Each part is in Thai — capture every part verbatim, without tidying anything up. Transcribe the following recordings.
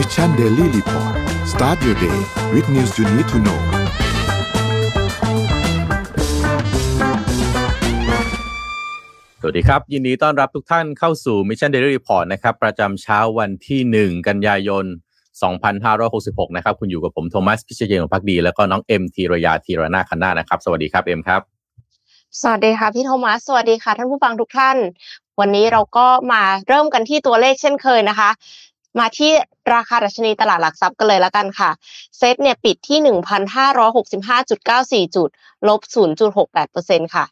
Mission Daily Report Start your day with news you need to know สวัสดีครับยินดีต้อนรับทุกท่านเข้าสู่ Mission Daily Report นะครับประจำเช้าวันที่หนึ่งกันยายนสองพันห้าร้อยหกสิบหกนะครับคุณอยู่กับผมโทมัสพิชเชยของพักดีแล้วก็น้องเอ็มธีรยาธีรนาคณะนะครับสวัสดีครับเอ็มครับสวัสดีค่ะพี่โทมัสสวัสดีค่ะท่านผู้ฟังทุกท่านวันนี้เราก็มาเริ่มกันที่ตัวเลขเช่นเคยนะคะมาที่ราคาดัชนีตลาดหลักทรัพย์กันเลยละกันค่ะเซ็ตเนี่ยปิดที่ หนึ่งพันห้าร้อยหกสิบห้าจุดเก้าสี่ จุดลบ ศูนย์จุดหกแปดเปอร์เซ็นต์ ค่ะ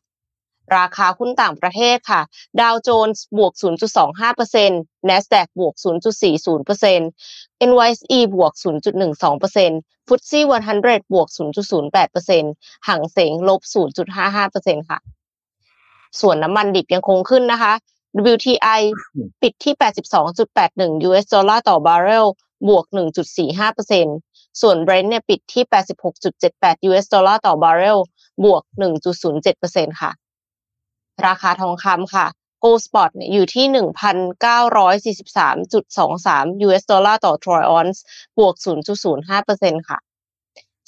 ราคาหุ้นต่างประเทศค่ะดาวโจนส์บวก ศูนย์จุดสองห้าเปอร์เซ็นต์ Nasdaq บวก ศูนย์จุดสี่ศูนย์เปอร์เซ็นต์ เอ็น วาย เอส อี บวก ศูนย์จุดหนึ่งสองเปอร์เซ็นต์ ฟุตซี่ หนึ่งร้อยบวก ศูนย์จุดศูนย์แปดเปอร์เซ็นต์ หังเส็งลบ ศูนย์จุดห้าห้าเปอร์เซ็นต์ ค่ะส่วนน้ำมันดิบยังคงขึ้นนะคะ ดับเบิลยู ที ไอ ปิดที่ แปดสิบสองจุดแปดหนึ่ง ยู เอส ดอลลาร์ต่อบาร์เรลบวก หนึ่งจุดสี่ห้าเปอร์เซ็นต์ ส่วน Brent เนี่ยปิดที่ แปดสิบหกจุดเจ็ดแปด ยู เอส ดอลลาร์ต่อบาร์เรลบวก หนึ่งจุดศูนย์เจ็ดเปอร์เซ็นต์ ค่ะราคาทองคำค่ะ Gold spot เนี่ยอยู่ที่ หนึ่งพันเก้าร้อยสี่สิบสามจุดสองสาม ยู เอส ดอลลาร์ต่อทรอยออนซ์บวก ศูนย์จุดศูนย์ห้าเปอร์เซ็นต์ ค่ะ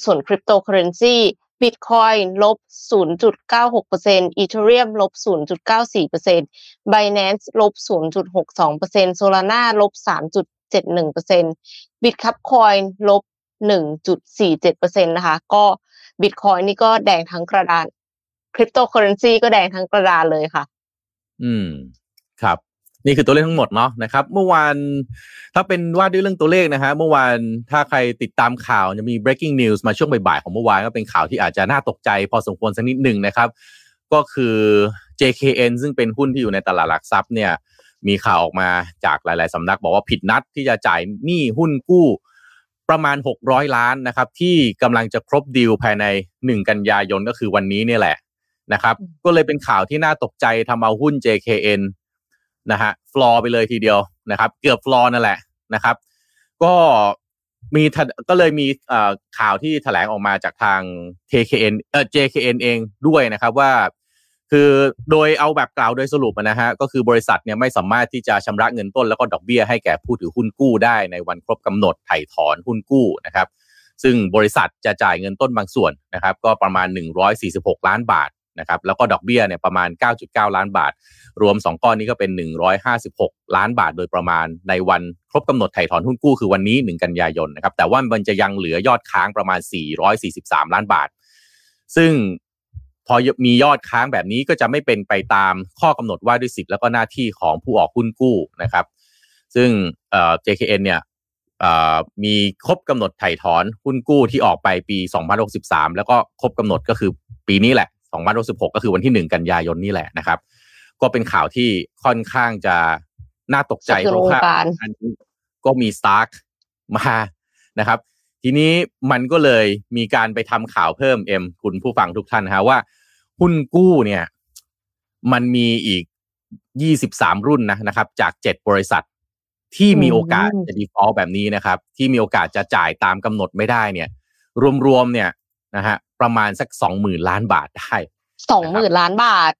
ส่วน Cryptocurrency Bitcoin ลบ ศูนย์จุดเก้าหกเปอร์เซ็นต์ Ethereum ลบ ศูนย์จุดเก้าสี่เปอร์เซ็นต์ Binance ลบ ศูนย์จุดหกสองเปอร์เซ็นต์ Solana ลบ สามจุดเจ็ดหนึ่งเปอร์เซ็นต์ Bitkub Coin ลบ หนึ่งจุดสี่เจ็ดเปอร์เซ็นต์ นะคะก็ Bitcoin นี่ก็แดงทั้งกระดานcryptocurrency ก็แดงทั้งกระดานเลยค่ะอืมครับนี่คือตัวเลขทั้งหมดเนาะนะครับเมื่อวานถ้าเป็นว่าด้วยเรื่องตัวเลขนะฮะเมื่อวานถ้าใครติดตามข่าวจะมี breaking news มาช่วงบ่ายๆของเมื่อวานก็เป็นข่าวที่อาจจะน่าตกใจพอสมควรสักนิดหนึ่งนะครับก็คือ เจ เค เอ็น ซึ่งเป็นหุ้นที่อยู่ในตลาดหลักทรัพย์เนี่ยมีข่าวออกมาจากหลายๆสำนักบอกว่าผิดนัดที่จะจ่ายหนี้หุ้นกู้ประมาณหกร้อยล้านนะครับที่กำลังจะครบดีลภายในหนึ่งกันยายนก็คือวันนี้เนี่ยแหละนะครับก็เลยเป็นข่าวที่น่าตกใจทำเอาหุ้น เจ เค เอ็น นะฮะฟลอร์ไปเลยทีเดียวนะครับเกือบฟลอร์นั่นแหละนะครับก็มีก็เลยมีเอ่อข่าวที่แถลงออกมาจากทาง เจ เค เอ็น เอ่อ เจ เค เอ็น เองด้วยนะครับว่าคือโดยเอาแบบกล่าวโดยสรุปนะฮะก็คือบริษัทเนี่ยไม่สามารถที่จะชำระเงินต้นแล้วก็ดอกเบี้ยให้แก่ผู้ถือหุ้นกู้ได้ในวันครบกำหนดไถ่ถอนหุ้นกู้นะครับซึ่งบริษัทจะจ่ายเงินต้นบางส่วนนะครับก็ประมาณหนึ่งร้อยสี่สิบหกล้านบาทนะครับแล้วก็ดอกเบี้ยเนี่ยประมาณ เก้าจุดเก้าล้านบาทรวมสองก้อนนี้ก็เป็นหนึ่งร้อยห้าสิบหกล้านบาทโดยประมาณในวันครบกำหนดไถ่ถอนหุ้นกู้คือวันนี้หนึ่งกันยายนนะครับแต่ว่ามันจะยังเหลือยอดค้างประมาณสี่ร้อยสี่สิบสามล้านบาทซึ่งพอมียอดค้างแบบนี้ก็จะไม่เป็นไปตามข้อกำหนดว่าด้วยสิทธิ์แล้วก็หน้าที่ของผู้ออกหุ้นกู้นะครับซึ่งเอ่อ เจ เค เอ็น เนี่ยมีครบกำหนดไถ่ถอนหุ้นกู้ที่ออกไปปีสองพันหกสิบสามแล้วก็ครบกำหนดก็คือปีนี้แหละสองพันหกสิบหกก็คือวันที่หนึ่งกันยายนนี่แหละนะครับก็เป็นข่าวที่ค่อนข้างจะน่าตกใจเพราะว่าอันนี้ก็มี Stark มานะครับทีนี้มันก็เลยมีการไปทำข่าวเพิ่มเอ็มคุณผู้ฟังทุกท่านฮะว่าหุ้นกู้เนี่ยมันมีอีกยี่สิบสามรุ่นนะนะครับจากเจ็ดบริษัทที่มีโอกาสจะ default แบบนี้นะครับที่มีโอกาสจะจ่ายตามกำหนดไม่ได้เนี่ยรวมๆเนี่ยนะฮะประมาณสัก สองหมื่นล้านบาทได้ สองหมื่นล้านบาท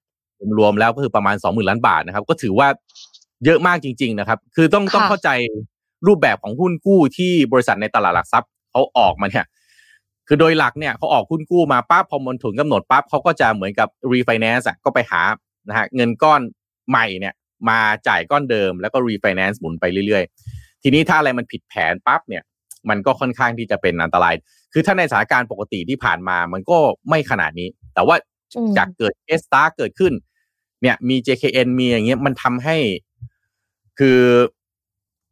รวมๆแล้วก็คือประมาณ สองหมื่นล้านบาทนะครับก็ถือว่าเยอะมากจริงๆนะครับคือต้องต้องเข้าใจรูปแบบของหุ้นกู้ที่บริษัทในตลาดหลักทรัพย์เขาออกมาเนี่ยคือโดยหลักเนี่ยเขาออกหุ้นกู้มาปั๊บพอมันถึงกำหนดปั๊บเขาก็จะเหมือนกับ refinance อ่ะก็ไปหานะฮะเงินก้อนใหม่เนี่ยมาจ่ายก้อนเดิมแล้วก็ refinance หมุนไปเรื่อยๆทีนี้ถ้าอะไรมันผิดแผนปั๊บเนี่ยมันก็ค่อนข้างที่จะเป็นอันตรายคือถ้าในสถานการณ์ปกติที่ผ่านมามันก็ไม่ขนาดนี้แต่ว่าจากเกิด Star เกิดขึ้นเนี่ยมี เจ เค เอ็น มีอย่างเงี้ยมันทำให้คือ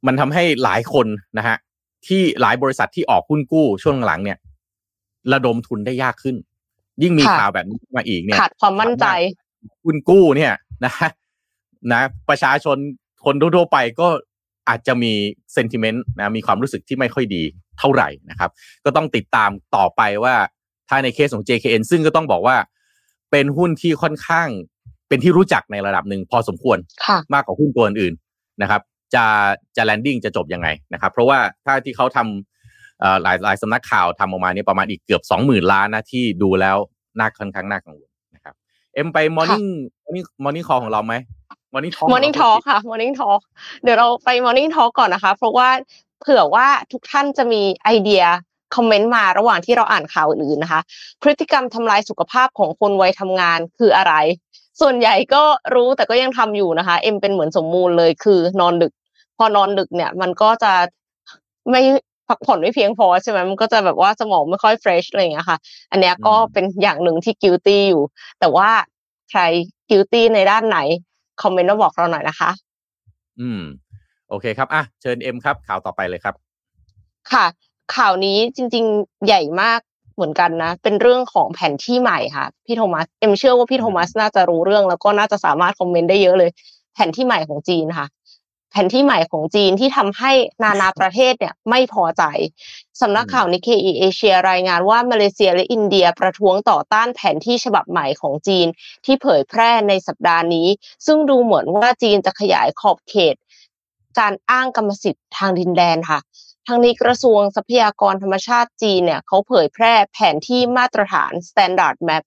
มันทำให้หลายคนนะฮะที่หลายบริษัทที่ออกหุ้นกู้ช่วงหลังเนี่ยระดมทุนได้ยากขึ้นยิ่งมีข่าวแบบนี้มาอีกเนี่ยขาดความมั่นใจหุ้นกู้เนี่ยนะนะประชาชนคนทั่วไปก็อาจจะมีเซนติเมนต์นะมีความรู้สึกที่ไม่ค่อยดีเท่าไหร่นะครับก็ต้องติดตามต่อไปว่าถ้าในเคสของ เจ เค เอ็น ซึ่งก็ต้องบอกว่าเป็นหุ้นที่ค่อนข้างเป็นที่รู้จักในระดับหนึ่งพอสมควรมากกว่าหุ้นตัวอื่นๆนะครับจะจะแลนดิ้งจะจบยังไงนะครับเพราะว่าถ้าที่เขาทำเอ่อหลายหลายสำนักข่าวทำออกมาเนี่ยประมาณอีกเกือบ สองหมื่นล้านนะที่ดูแล้วน่าค่อนข้างน่ากังวลนะครับเอ็มไป Morning Morning Morning Call ของเราไหมMorning Talk ค่ะ Morning Talk เดี๋ยวเราไป Morning Talk ก่อนนะคะเพราะว่า เผื่อว่าทุกท่านจะมีไอเดียคอมเมนต์มาระหว่างที่เราอ่านข่าวอื่นๆนะคะพฤติกรรมทำลายสุขภาพของคนวัยทำงานคืออะไรส่วนใหญ่ก็รู้แต่ก็ยังทำอยู่นะคะเอ็มเป็นเหมือนสมมูลเลยคือนอนดึกพอนอนดึกเนี่ยมันก็จะไม่พักผ่อนไม่เพียงพอใช่ไหมมันก็จะแบบว่าสมองไม่ค่อยเฟรชอะไรอย่างเงี้ยค่ะอันเนี้ยก็เป็นอย่างหนึ่งที่กิลตี้อยู่แต่ว่าใครกิลตี้ในด้านไหนคอมเมนต์มาบอกเราหน่อยนะคะอืมโอเคครับอ่ะเชิญเอ็มครับข่าวต่อไปเลยครับค่ะข่าวนี้จริงๆใหญ่มากเหมือนกันนะเป็นเรื่องของแผนที่ใหม่ค่ะพี่โทมัสเอ็มเชื่อว่าพี่โทมัสน่าจะรู้เรื่องแล้วก็น่าจะสามารถคอมเมนต์ได้เยอะเลยแผนที่ใหม่ของจีนค่ะแผนที่ใหม่ของจีนที่ทำให้นานาประเทศเนี่ยไม่พอใจสำนักข่าวนิเคอิเอเชียรายงานว่ามาเลเซียและอินเดียประท้วงต่อต้านแผนที่ฉบับใหม่ของจีนที่เผยแพร่ในสัปดาห์นี้ซึ่งดูเหมือนว่าจีนจะขยายขอบเขตการอ้างกรรมสิทธิ์ทางดินแดนค่ะทางนี้กระทรวงทรัพยากรธรรมชาติจีนเนี่ยเขาเผยแพร่แผนที่มาตรฐาน Standard Map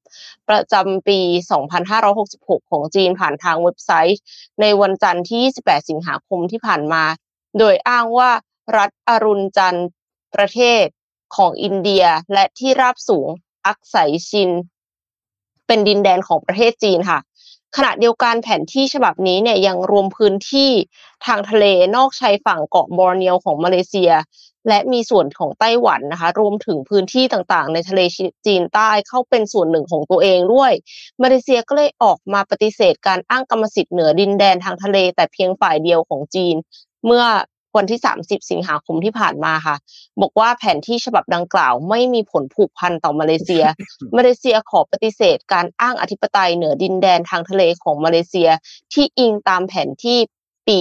ประจำปี สองพันห้าร้อยหกสิบหก ของจีนผ่านทางเว็บไซต์ในวันจันทร์ที่ยี่สิบแปดสิงหาคมที่ผ่านมาโดยอ้างว่ารัฐอรุณจันทร์ประเทศของอินเดียและที่ราบสูงอักไสชินเป็นดินแดนของประเทศจีนค่ะขณะเดียวกันแผนที่ฉบับนี้เนี่ยยังรวมพื้นที่ทางทะเลนอกชายฝั่งเกาะบอร์เนียวของมาเลเซียและมีส่วนของไต้หวันนะคะรวมถึงพื้นที่ต่างๆในทะเลจีนใต้เข้าเป็นส่วนหนึ่งของตัวเองด้วยมาเลเซียก็เลยออกมาปฏิเสธการอ้างกรรมสิทธิ์เหนือดินแดนทางทะเลแต่เพียงฝ่ายเดียวของจีนเมื่อวันที่สามสิบสิงหาคมที่ผ่านมาค่ะบอกว่าแผนที่ฉบับดังกล่าวไม่มีผลผูกพันต่อมาเลเซียมาเลเซียขอปฏิเสธการอ้างอธิปไตยเหนือดินแดนทางทะเลของมาเลเซียที่อิงตามแผนที่ปี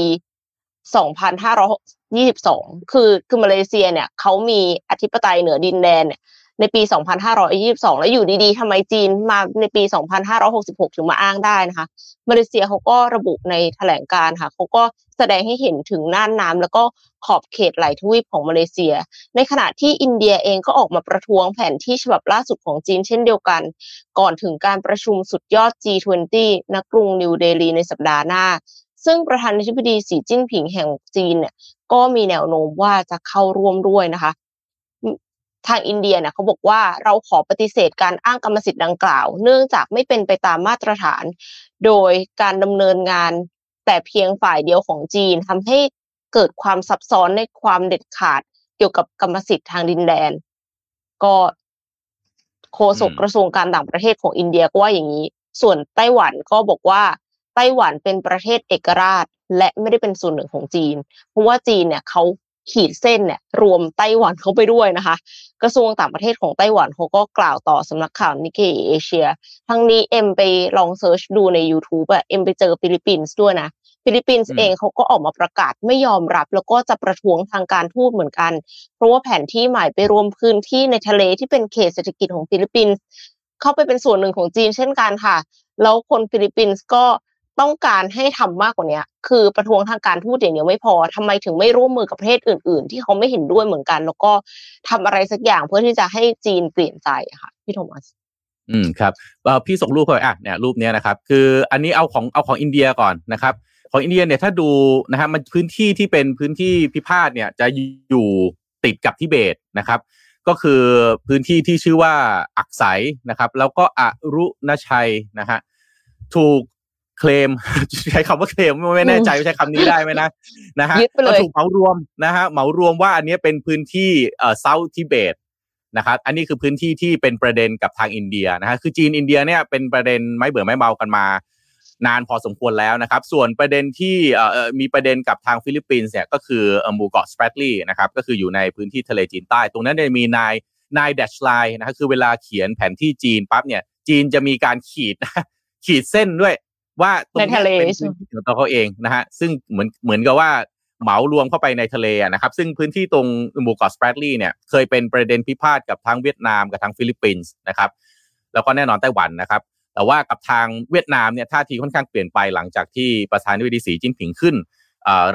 สองพันห้าร้อยยี่สิบสองคือคือมาเลเซียเนี่ยเขามีอธิปไตยเหนือดินแดนเนี่ยในปีสองพันห้าร้อยยี่สิบสองแล้วอยู่ดีๆทำไมจีนมาในปีสองพันห้าร้อยหกสิบหกถึงมาอ้างได้นะคะมาเลเซียเขาก็ระบุในแถลงการณ์ค่ะเขาก็แสดงให้เห็นถึงน่านน้ำแล้วก็ขอบเขตหลายทวีปของมาเลเซียในขณะที่อินเดียเองก็ออกมาประท้วงแผนที่ฉบับล่าสุดของจีนเช่นเดียวกันก่อนถึงการประชุมสุดยอด จี ทเวนตี้ ณ กรุงนิวเดลีในสัปดาห์หน้าซึ่งประธานาธิบดีสีจิ้นผิงแห่งจีนเนี่ยก็มีแนวโน้มว่าจะเข้าร่วมด้วยนะคะทางอินเดียเนี่ยเขาบอกว่าเราขอปฏิเสธการอ้างกรรมสิทธิ์ดังกล่าวเนื่องจากไม่เป็นไปตามมาตรฐานโดยการดำเนินงานแต่เพียงฝ่ายเดียวของจีนทำให้เกิดความซับซ้อนในความเด็ดขาดเกี่ยวกับกรรมสิทธิ์ทางดินแดนก็โฆษกกระทรวงการต่างประเทศของอินเดียก็ว่าอย่างนี้ส่วนไต้หวันก็บอกว่าไต้หวันเป็นประเทศเอกราชและไม่ได้เป็นส่วนหนึ่งของจีนเพราะว่าจีนเนี่ยเขาขีดเส้นเนี่ยรวมไต้หวันเข้าไปด้วยนะคะกระทรวงต่างประเทศของไต้หวันเขาก็กล่าวต่อสำนักข่าวนิเคอิเอเชียทั้งนี้เอ็มไปลองเซิร์ชดูใน YouTube อ่ะเอ็มไปเจอฟิลิปปินส์ด้วยนะฟิลิปปินส์เองเขาก็ออกมาประกาศไม่ยอมรับแล้วก็จะประท้วงทางการทูตเหมือนกันเพราะว่าแผนที่ใหม่ไปรวมพื้นที่ในทะเลที่เป็นเขตเศรษฐกิจของฟิลิปปินส์เข้าไปเป็นส่วนหนึ่งของจีนเช่นกันค่ะแล้วคนฟิลิปปินส์ก็ต้องการให้ทำมากกว่านี้คือประท้วงทางการทูตอย่างเดียวไม่พอทำไมถึงไม่ร่วมมือกับประเทศอื่นๆที่เขาไม่เห็นด้วยเหมือนกันแล้วก็ทำอะไรสักอย่างเพื่อที่จะให้จีนเปลี่ยนใจค่ะพี่โทมัสอืมครับพี่ส่งรูปไปอ่ะเนี่ยรูปนี้นะครับคืออันนี้เอาของเอาของอินเดียก่อนนะครับของอินเดียเนี่ยถ้าดูนะฮะมันพื้นที่ที่เป็นพื้นที่พิพาทเนี่ยจะอยู่ติดกับทิเบตนะครับก็คือพื้นที่ที่ชื่อว่าอักไสนะครับแล้วก็อรุณชัยนะฮะถูกเคลมใช้คำว่าเคลมไม่แน่ใจว่าใช้คำนี้ได้ไหมนะนะฮะก็ถูกเหมารวมนะฮะเหมารวมว่าอันนี้เป็นพื้นที่เอ่อเซาท์ทิเบตนะครับอันนี้คือพื้นที่ที่เป็นประเด็นกับทางอินเดียนะฮะคือจีนอินเดียเนี่ยเป็นประเด็นไม่เบื่อไม่เมากันมานานพอสมควรแล้วนะครับส่วนประเด็นที่เอ่อมีประเด็นกับทางฟิลิปปินส์เนี่ยก็คือหมู่เกาะสแปรดลีย์นะครับก็คืออยู่ในพื้นที่ทะเลจีนใต้ตรงนั้นเนี่ยมีนายนายแดชไลน์นะฮะคือเวลาเขียนแผนที่จีนปั๊บเนี่ยจีนจะมีการขีดขีดเส้นด้วยว่าตรงนี้เป็นพื้นที่ของตัวเขาเองนะฮะซึ่งเหมือนเหมือนกับว่าเหมารวมเข้าไปในทะเลนะครับซึ่งพื้นที่ตรงหมู่เกาะสแปรดลีย์เนี่ยเคยเป็นประเด็นพิพาทกับทางเวียดนามกับทางฟิลิปปินส์นะครับแล้วก็แน่นอนไต้หวันนะครับแต่ว่ากับทางเวียดนามเนี่ยท่าทีค่อนข้างเปลี่ยนไปหลังจากที่ประธานาธิบดีสีจิ้นผิงขึ้น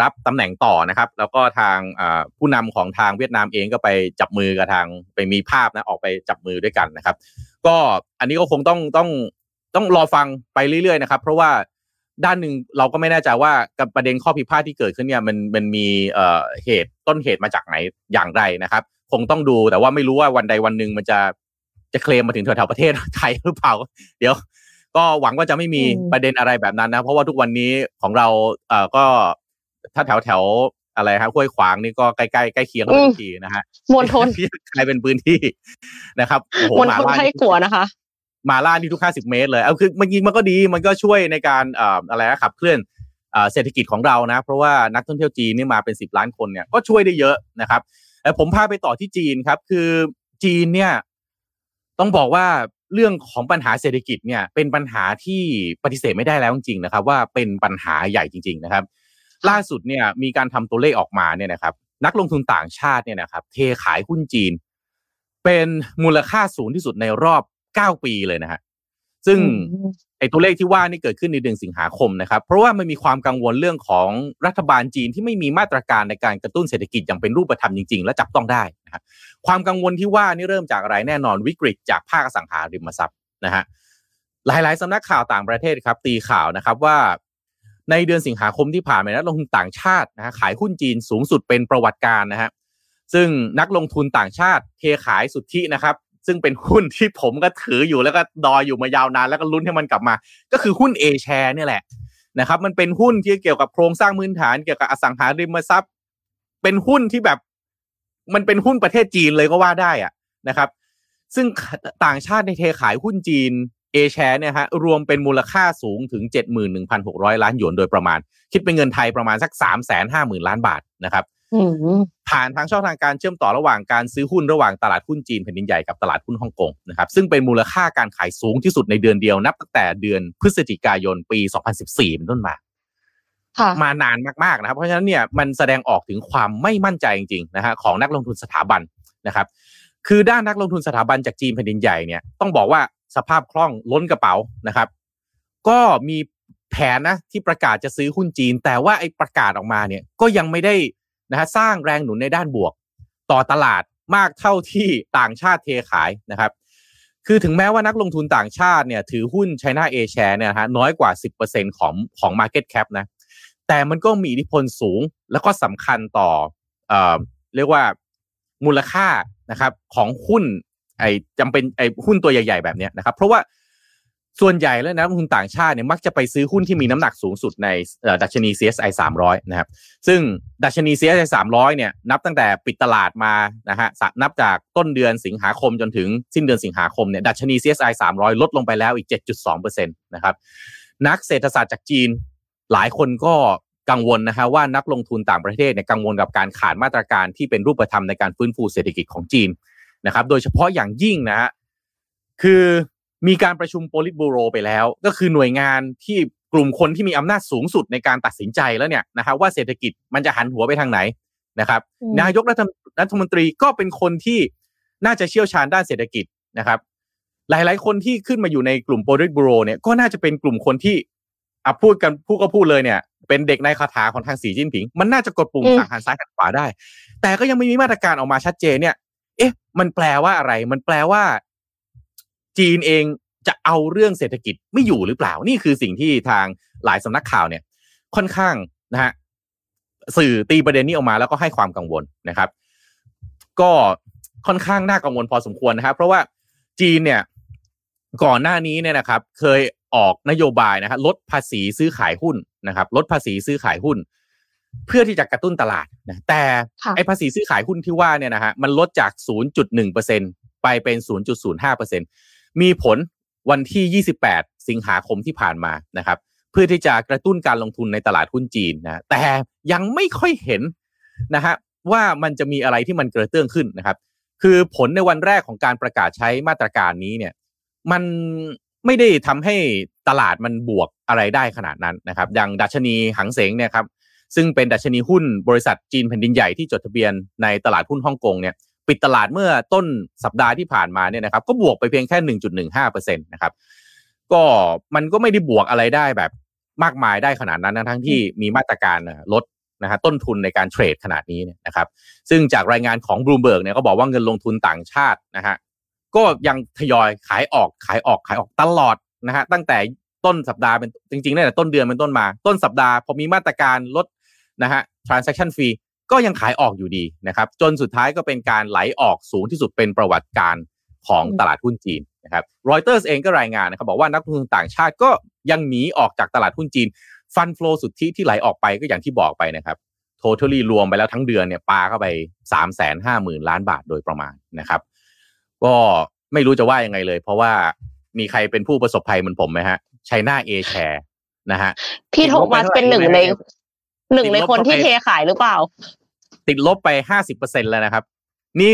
รับตำแหน่งต่อนะครับแล้วก็ทางผู้นำของทางเวียดนามเองก็ไปจับมือกับทางไปมีภาพนะออกไปจับมือด้วยกันนะครับก็อันนี้ก็คงต้องต้องต้องรอฟังไปเรื่อยๆนะครับเพราะว่า ด้านหนึ่งเราก็ไม่แน่ใจว่ากับประเด็นข้อพิพาทที่เกิดขึ้นเนี่ยมันมันมีเอ่อเหตุต้นเหตุมาจากไหนอย่างไรนะครับคงต้องดูแต่ว่าไม่รู้ว่าวันใดวันหนึ่งมันจะจะเคลมมาถึงแถวๆประเทศไทยหรือเปล่าเดี๋ยวก็หวังว่าจะไม่มีประเด็นอะไรแบบนั้นนะเพราะว่าทุกวันนี้ของเราเอ่อก็ถ้าแถวๆอะไรฮะห้วยขวางนี่ก็ใกล้ๆใกล้เคียงกันทีนะฮะมณฑลใครเป็นพื้นที่นะครับโอ้โหมาล่านี่กลัวนะคะมาล่านี่ทุกห้าสิบเมตรเลยเอาคือมันยิงมันก็ดีมันก็ช่วยในการเอ่ออะไรนะขับเคลื่อนเอ่อเศรษฐกิจของเรานะเพราะว่านักท่องเที่ยวจีนนี่มาเป็นสิบล้านคนเนี่ยก็ช่วยได้เยอะนะครับแล้วผมพาไปต่อที่จีนครับคือจีนเนี่ยต้องบอกว่าเรื่องของปัญหาเศรษฐกิจเนี่ยเป็นปัญหาที่ปฏิเสธไม่ได้แล้วจริงๆนะครับว่าเป็นปัญหาใหญ่จริงๆนะครับล่าสุดเนี่ยมีการทำตัวเลขออกมาเนี่ยนะครับนักลงทุนต่างชาติเนี่ยนะครับเทขายหุ้นจีนเป็นมูลค่าสูงที่สุดในรอบเก้าปีเลยนะฮะซึ่งไอ้ตัวเลขที่ว่านี่เกิดขึ้นในเดือนสิงหาคมนะครับเพราะว่ามันมีความกังวลเรื่องของรัฐบาลจีนที่ไม่มีมาตรการในการกระตุ้นเศรษฐกิจอย่างเป็นรูปธรรมจริงๆและจับต้องได้นะครับความกังวลที่ว่านี่เริ่มจากอะไรแน่นอนวิกฤตจากภาคอสังหาริมทรัพย์นะฮะหลายๆสำนักข่าวต่างประเทศครับตีข่าวนะครับว่าในเดือนสิงหาคมที่ผ่านมานักลงทุนต่างชาตินะฮะขายหุ้นจีนสูงสุดเป็นประวัติการนะฮะซึ่งนักลงทุนต่างชาติเทขายสุทธินะครับซึ่งเป็นหุ้นที่ผมก็ถืออยู่แล้วก็ดอยอยู่มายาวนานแล้วก็ลุ้นให้มันกลับมาก็คือหุ้น A share เนี่ยแหละนะครับมันเป็นหุ้นที่เกี่ยวกับโครงสร้างพื้นฐานเกี่ยวกับอสังหาริมทรัพย์เป็นหุ้นที่แบบมันเป็นหุ้นประเทศจีนเลยก็ว่าได้อะนะครับซึ่งต่างชาติในเทขายหุ้นจีน A share เนี่ยฮะรวมเป็นมูลค่าสูงถึง เจ็ดหมื่นหนึ่งพันหกร้อย ล้านหยวนโดยประมาณคิดเป็นเงินไทยประมาณสัก สามแสนห้าหมื่น ล้านบาทนะครับผ่านทางช่องทางการเชื่อมต่อระหว่างการซื้อหุ้นระหว่างตลาดหุ้นจีนแผ่นดินใหญ่กับตลาดหุ้นฮ่องกงนะครับซึ่งเป็นมูลค่าการขายสูงที่สุดในเดือนเดียวนับตั้งแต่เดือนพฤศจิกายนปีสองพันสิบสี่เป็นต้นมามานานมากๆนะครับเพราะฉะนั้นเนี่ยมันแสดงออกถึงความไม่มั่นใจจริงๆนะฮะของนักลงทุนสถาบันนะครับคือด้านนักลงทุนสถาบันจากจีนแผ่นดินใหญ่เนี่ยต้องบอกว่าสภาพคล่องล้นกระเป๋านะครับก็มีแผนนะที่ประกาศจะซื้อหุ้นจีนแต่ว่าไอ้ประกาศออกมาเนี่ยก็ยังไม่ได้นะฮะสร้างแรงหนุนในด้านบวกต่อตลาดมากเท่าที่ต่างชาติเทขายนะครับคือถึงแม้ว่านักลงทุนต่างชาติเนี่ยถือหุ้น China A Share เนี่ยฮะน้อยกว่า สิบเปอร์เซ็นต์ ของของ Market Cap นะแต่มันก็มีอิทธิพลสูงแล้วก็สำคัญต่อเอ่อเรียกว่ามูลค่านะครับของหุ้นไอ้จำเป็นไอ้หุ้นตัวใหญ่ๆแบบเนี้ยนะครับเพราะว่าส่วนใหญ่แล้วนะนักลงทุนต่างชาติเนี่ยมักจะไปซื้อหุ้นที่มีน้ำหนักสูงสุดในดัชนี ซี เอส ไอ สามร้อยนะครับซึ่งดัชนี ซี เอส ไอ สามร้อยเนี่ยนับตั้งแต่ปิดตลาดมานะฮะนับจากต้นเดือนสิงหาคมจนถึงสิ้นเดือนสิงหาคมเนี่ยดัชนี ซี เอส ไอ สามร้อยลดลงไปแล้วอีก เจ็ดจุดสองเปอร์เซ็นต์ นะครับนักเศรษฐศาสตร์จากจีนหลายคนก็กังวลนะฮะว่านักลงทุนต่างประเทศเนี่ยกังวลกับการขาดมาตรการที่เป็นรูปธรรมในการฟื้นฟูเศรษฐกิจของจีนนะครับโดยเฉพาะอย่างยิ่งนะฮะคือมีการประชุมโพลิตบูโรไปแล้วก็คือหน่วยงานที่กลุ่มคนที่มีอำนาจสูงสุดในการตัดสินใจแล้วเนี่ยนะฮะว่าเศรษฐกิจมันจะหันหัวไปทางไหนนะครับนายกรัฐมนตรีก็เป็นคนที่น่าจะเชี่ยวชาญด้านเศรษฐกิจนะครับหลายๆคนที่ขึ้นมาอยู่ในกลุ่มโพลิตบูโรเนี่ยก็น่าจะเป็นกลุ่มคนที่อ่ะพูดกันพูดก็พูดเลยเนี่ยเป็นเด็กในคาถาของทางสีจิ้นผิงมันน่าจะกดปุ่มสั่งหันซ้ายหันขวาได้แต่ก็ยังไม่มีมาตรการออกมาชัดเจนเนี่ยเอ๊ะมันแปลว่าอะไรมันแปลว่าจีนเองจะเอาเรื่องเศรษฐกิจไม่อยู่หรือเปล่านี่คือสิ่งที่ทางหลายสำนักข่าวเนี่ยค่อนข้างนะฮะสื่อตีประเด็นนี้ออกมาแล้วก็ให้ความกังวลนะครับก็ค่อนข้างน่ากังวลพอสมควรนะครับเพราะว่าจีนเนี่ยก่อนหน้านี้เนี่ยนะครับเคยออกนโยบายนะครับลดภาษีซื้อขายหุ้นนะครับลดภาษีซื้อขายหุ้นเพื่อที่จะกระตุ้นตลาดนะแต่ไอ้ภาษีซื้อขายหุ้นที่ว่าเนี่ยนะฮะมันลดจาก ศูนย์จุดหนึ่งเปอร์เซ็นต์ ไปเป็น ศูนย์จุดศูนย์ห้าเปอร์เซ็นต์มีผลวันที่ยี่สิบแปดสิงหาคมที่ผ่านมานะครับเพื่อที่จะกระตุ้นการลงทุนในตลาดหุ้นจีนนะแต่ยังไม่ค่อยเห็นนะฮะว่ามันจะมีอะไรที่มันกระเตื้องขึ้นนะครับคือผลในวันแรกของการประกาศใช้มาตรการนี้เนี่ยมันไม่ได้ทำให้ตลาดมันบวกอะไรได้ขนาดนั้นนะครับอย่างดัชนีหังเส็งเนี่ยครับซึ่งเป็นดัชนีหุ้นบริษัทจีนแผ่นดินใหญ่ที่จดทะเบียนในตลาดหุ้นฮ่องกงเนี่ยปิดตลาดเมื่อต้นสัปดาห์ที่ผ่านมาเนี่ยนะครับก็บวกไปเพียงแค่ หนึ่งจุดหนึ่งห้าเปอร์เซ็นต์ นะครับก็มันก็ไม่ได้บวกอะไรได้แบบมากมายได้ขนาดนั้นนะทั้งที่มีมาตรการลดนะฮะต้นทุนในการเทรดขนาดนี้เนี่ยนะครับซึ่งจากรายงานของ Bloomberg เนี่ยก็บอกว่าเงินลงทุนต่างชาตินะฮะก็ยังทยอยขายออกขายออกขายออกตลอดนะฮะตั้งแต่ ต้นสัปดาห์เป็นจริงๆตั้งแต่ต้นเดือนเป็นต้นมาต้นสัปดาห์พอมีมาตรการลดนะฮะ transaction fee ก็ยังขายออกอยู่ดีนะครับจนสุดท้ายก็เป็นการไหลออกสูงที่สุดเป็นประวัติการของตลาดหุ้นจีนนะครับ Reuters เองก็รายงานนะครับบอกว่านักลงทุนต่างชาติก็ยังหนีออกจากตลาดหุ้นจีนฟันโฟลสุทธิที่ไหลออกไปก็อย่างที่บอกไปนะครับtotally รวมไปแล้วทั้งเดือนเนี่ยปาเข้าไป สามแสนห้าหมื่น ล้านบาทโดยประมาณนะครับก็ไม่รู้จะว่ายังไงเลยเพราะว่ามีใครเป็นผู้ประสบภัยเหมือนผมมั้ยฮะ China A Share นะฮะพี่โทมัสเป็นหนึ่งในหนึ่งในคนที่เทขายหรือเปล่าติดลบไป ห้าสิบเปอร์เซ็นต์ แล้วนะครับนี่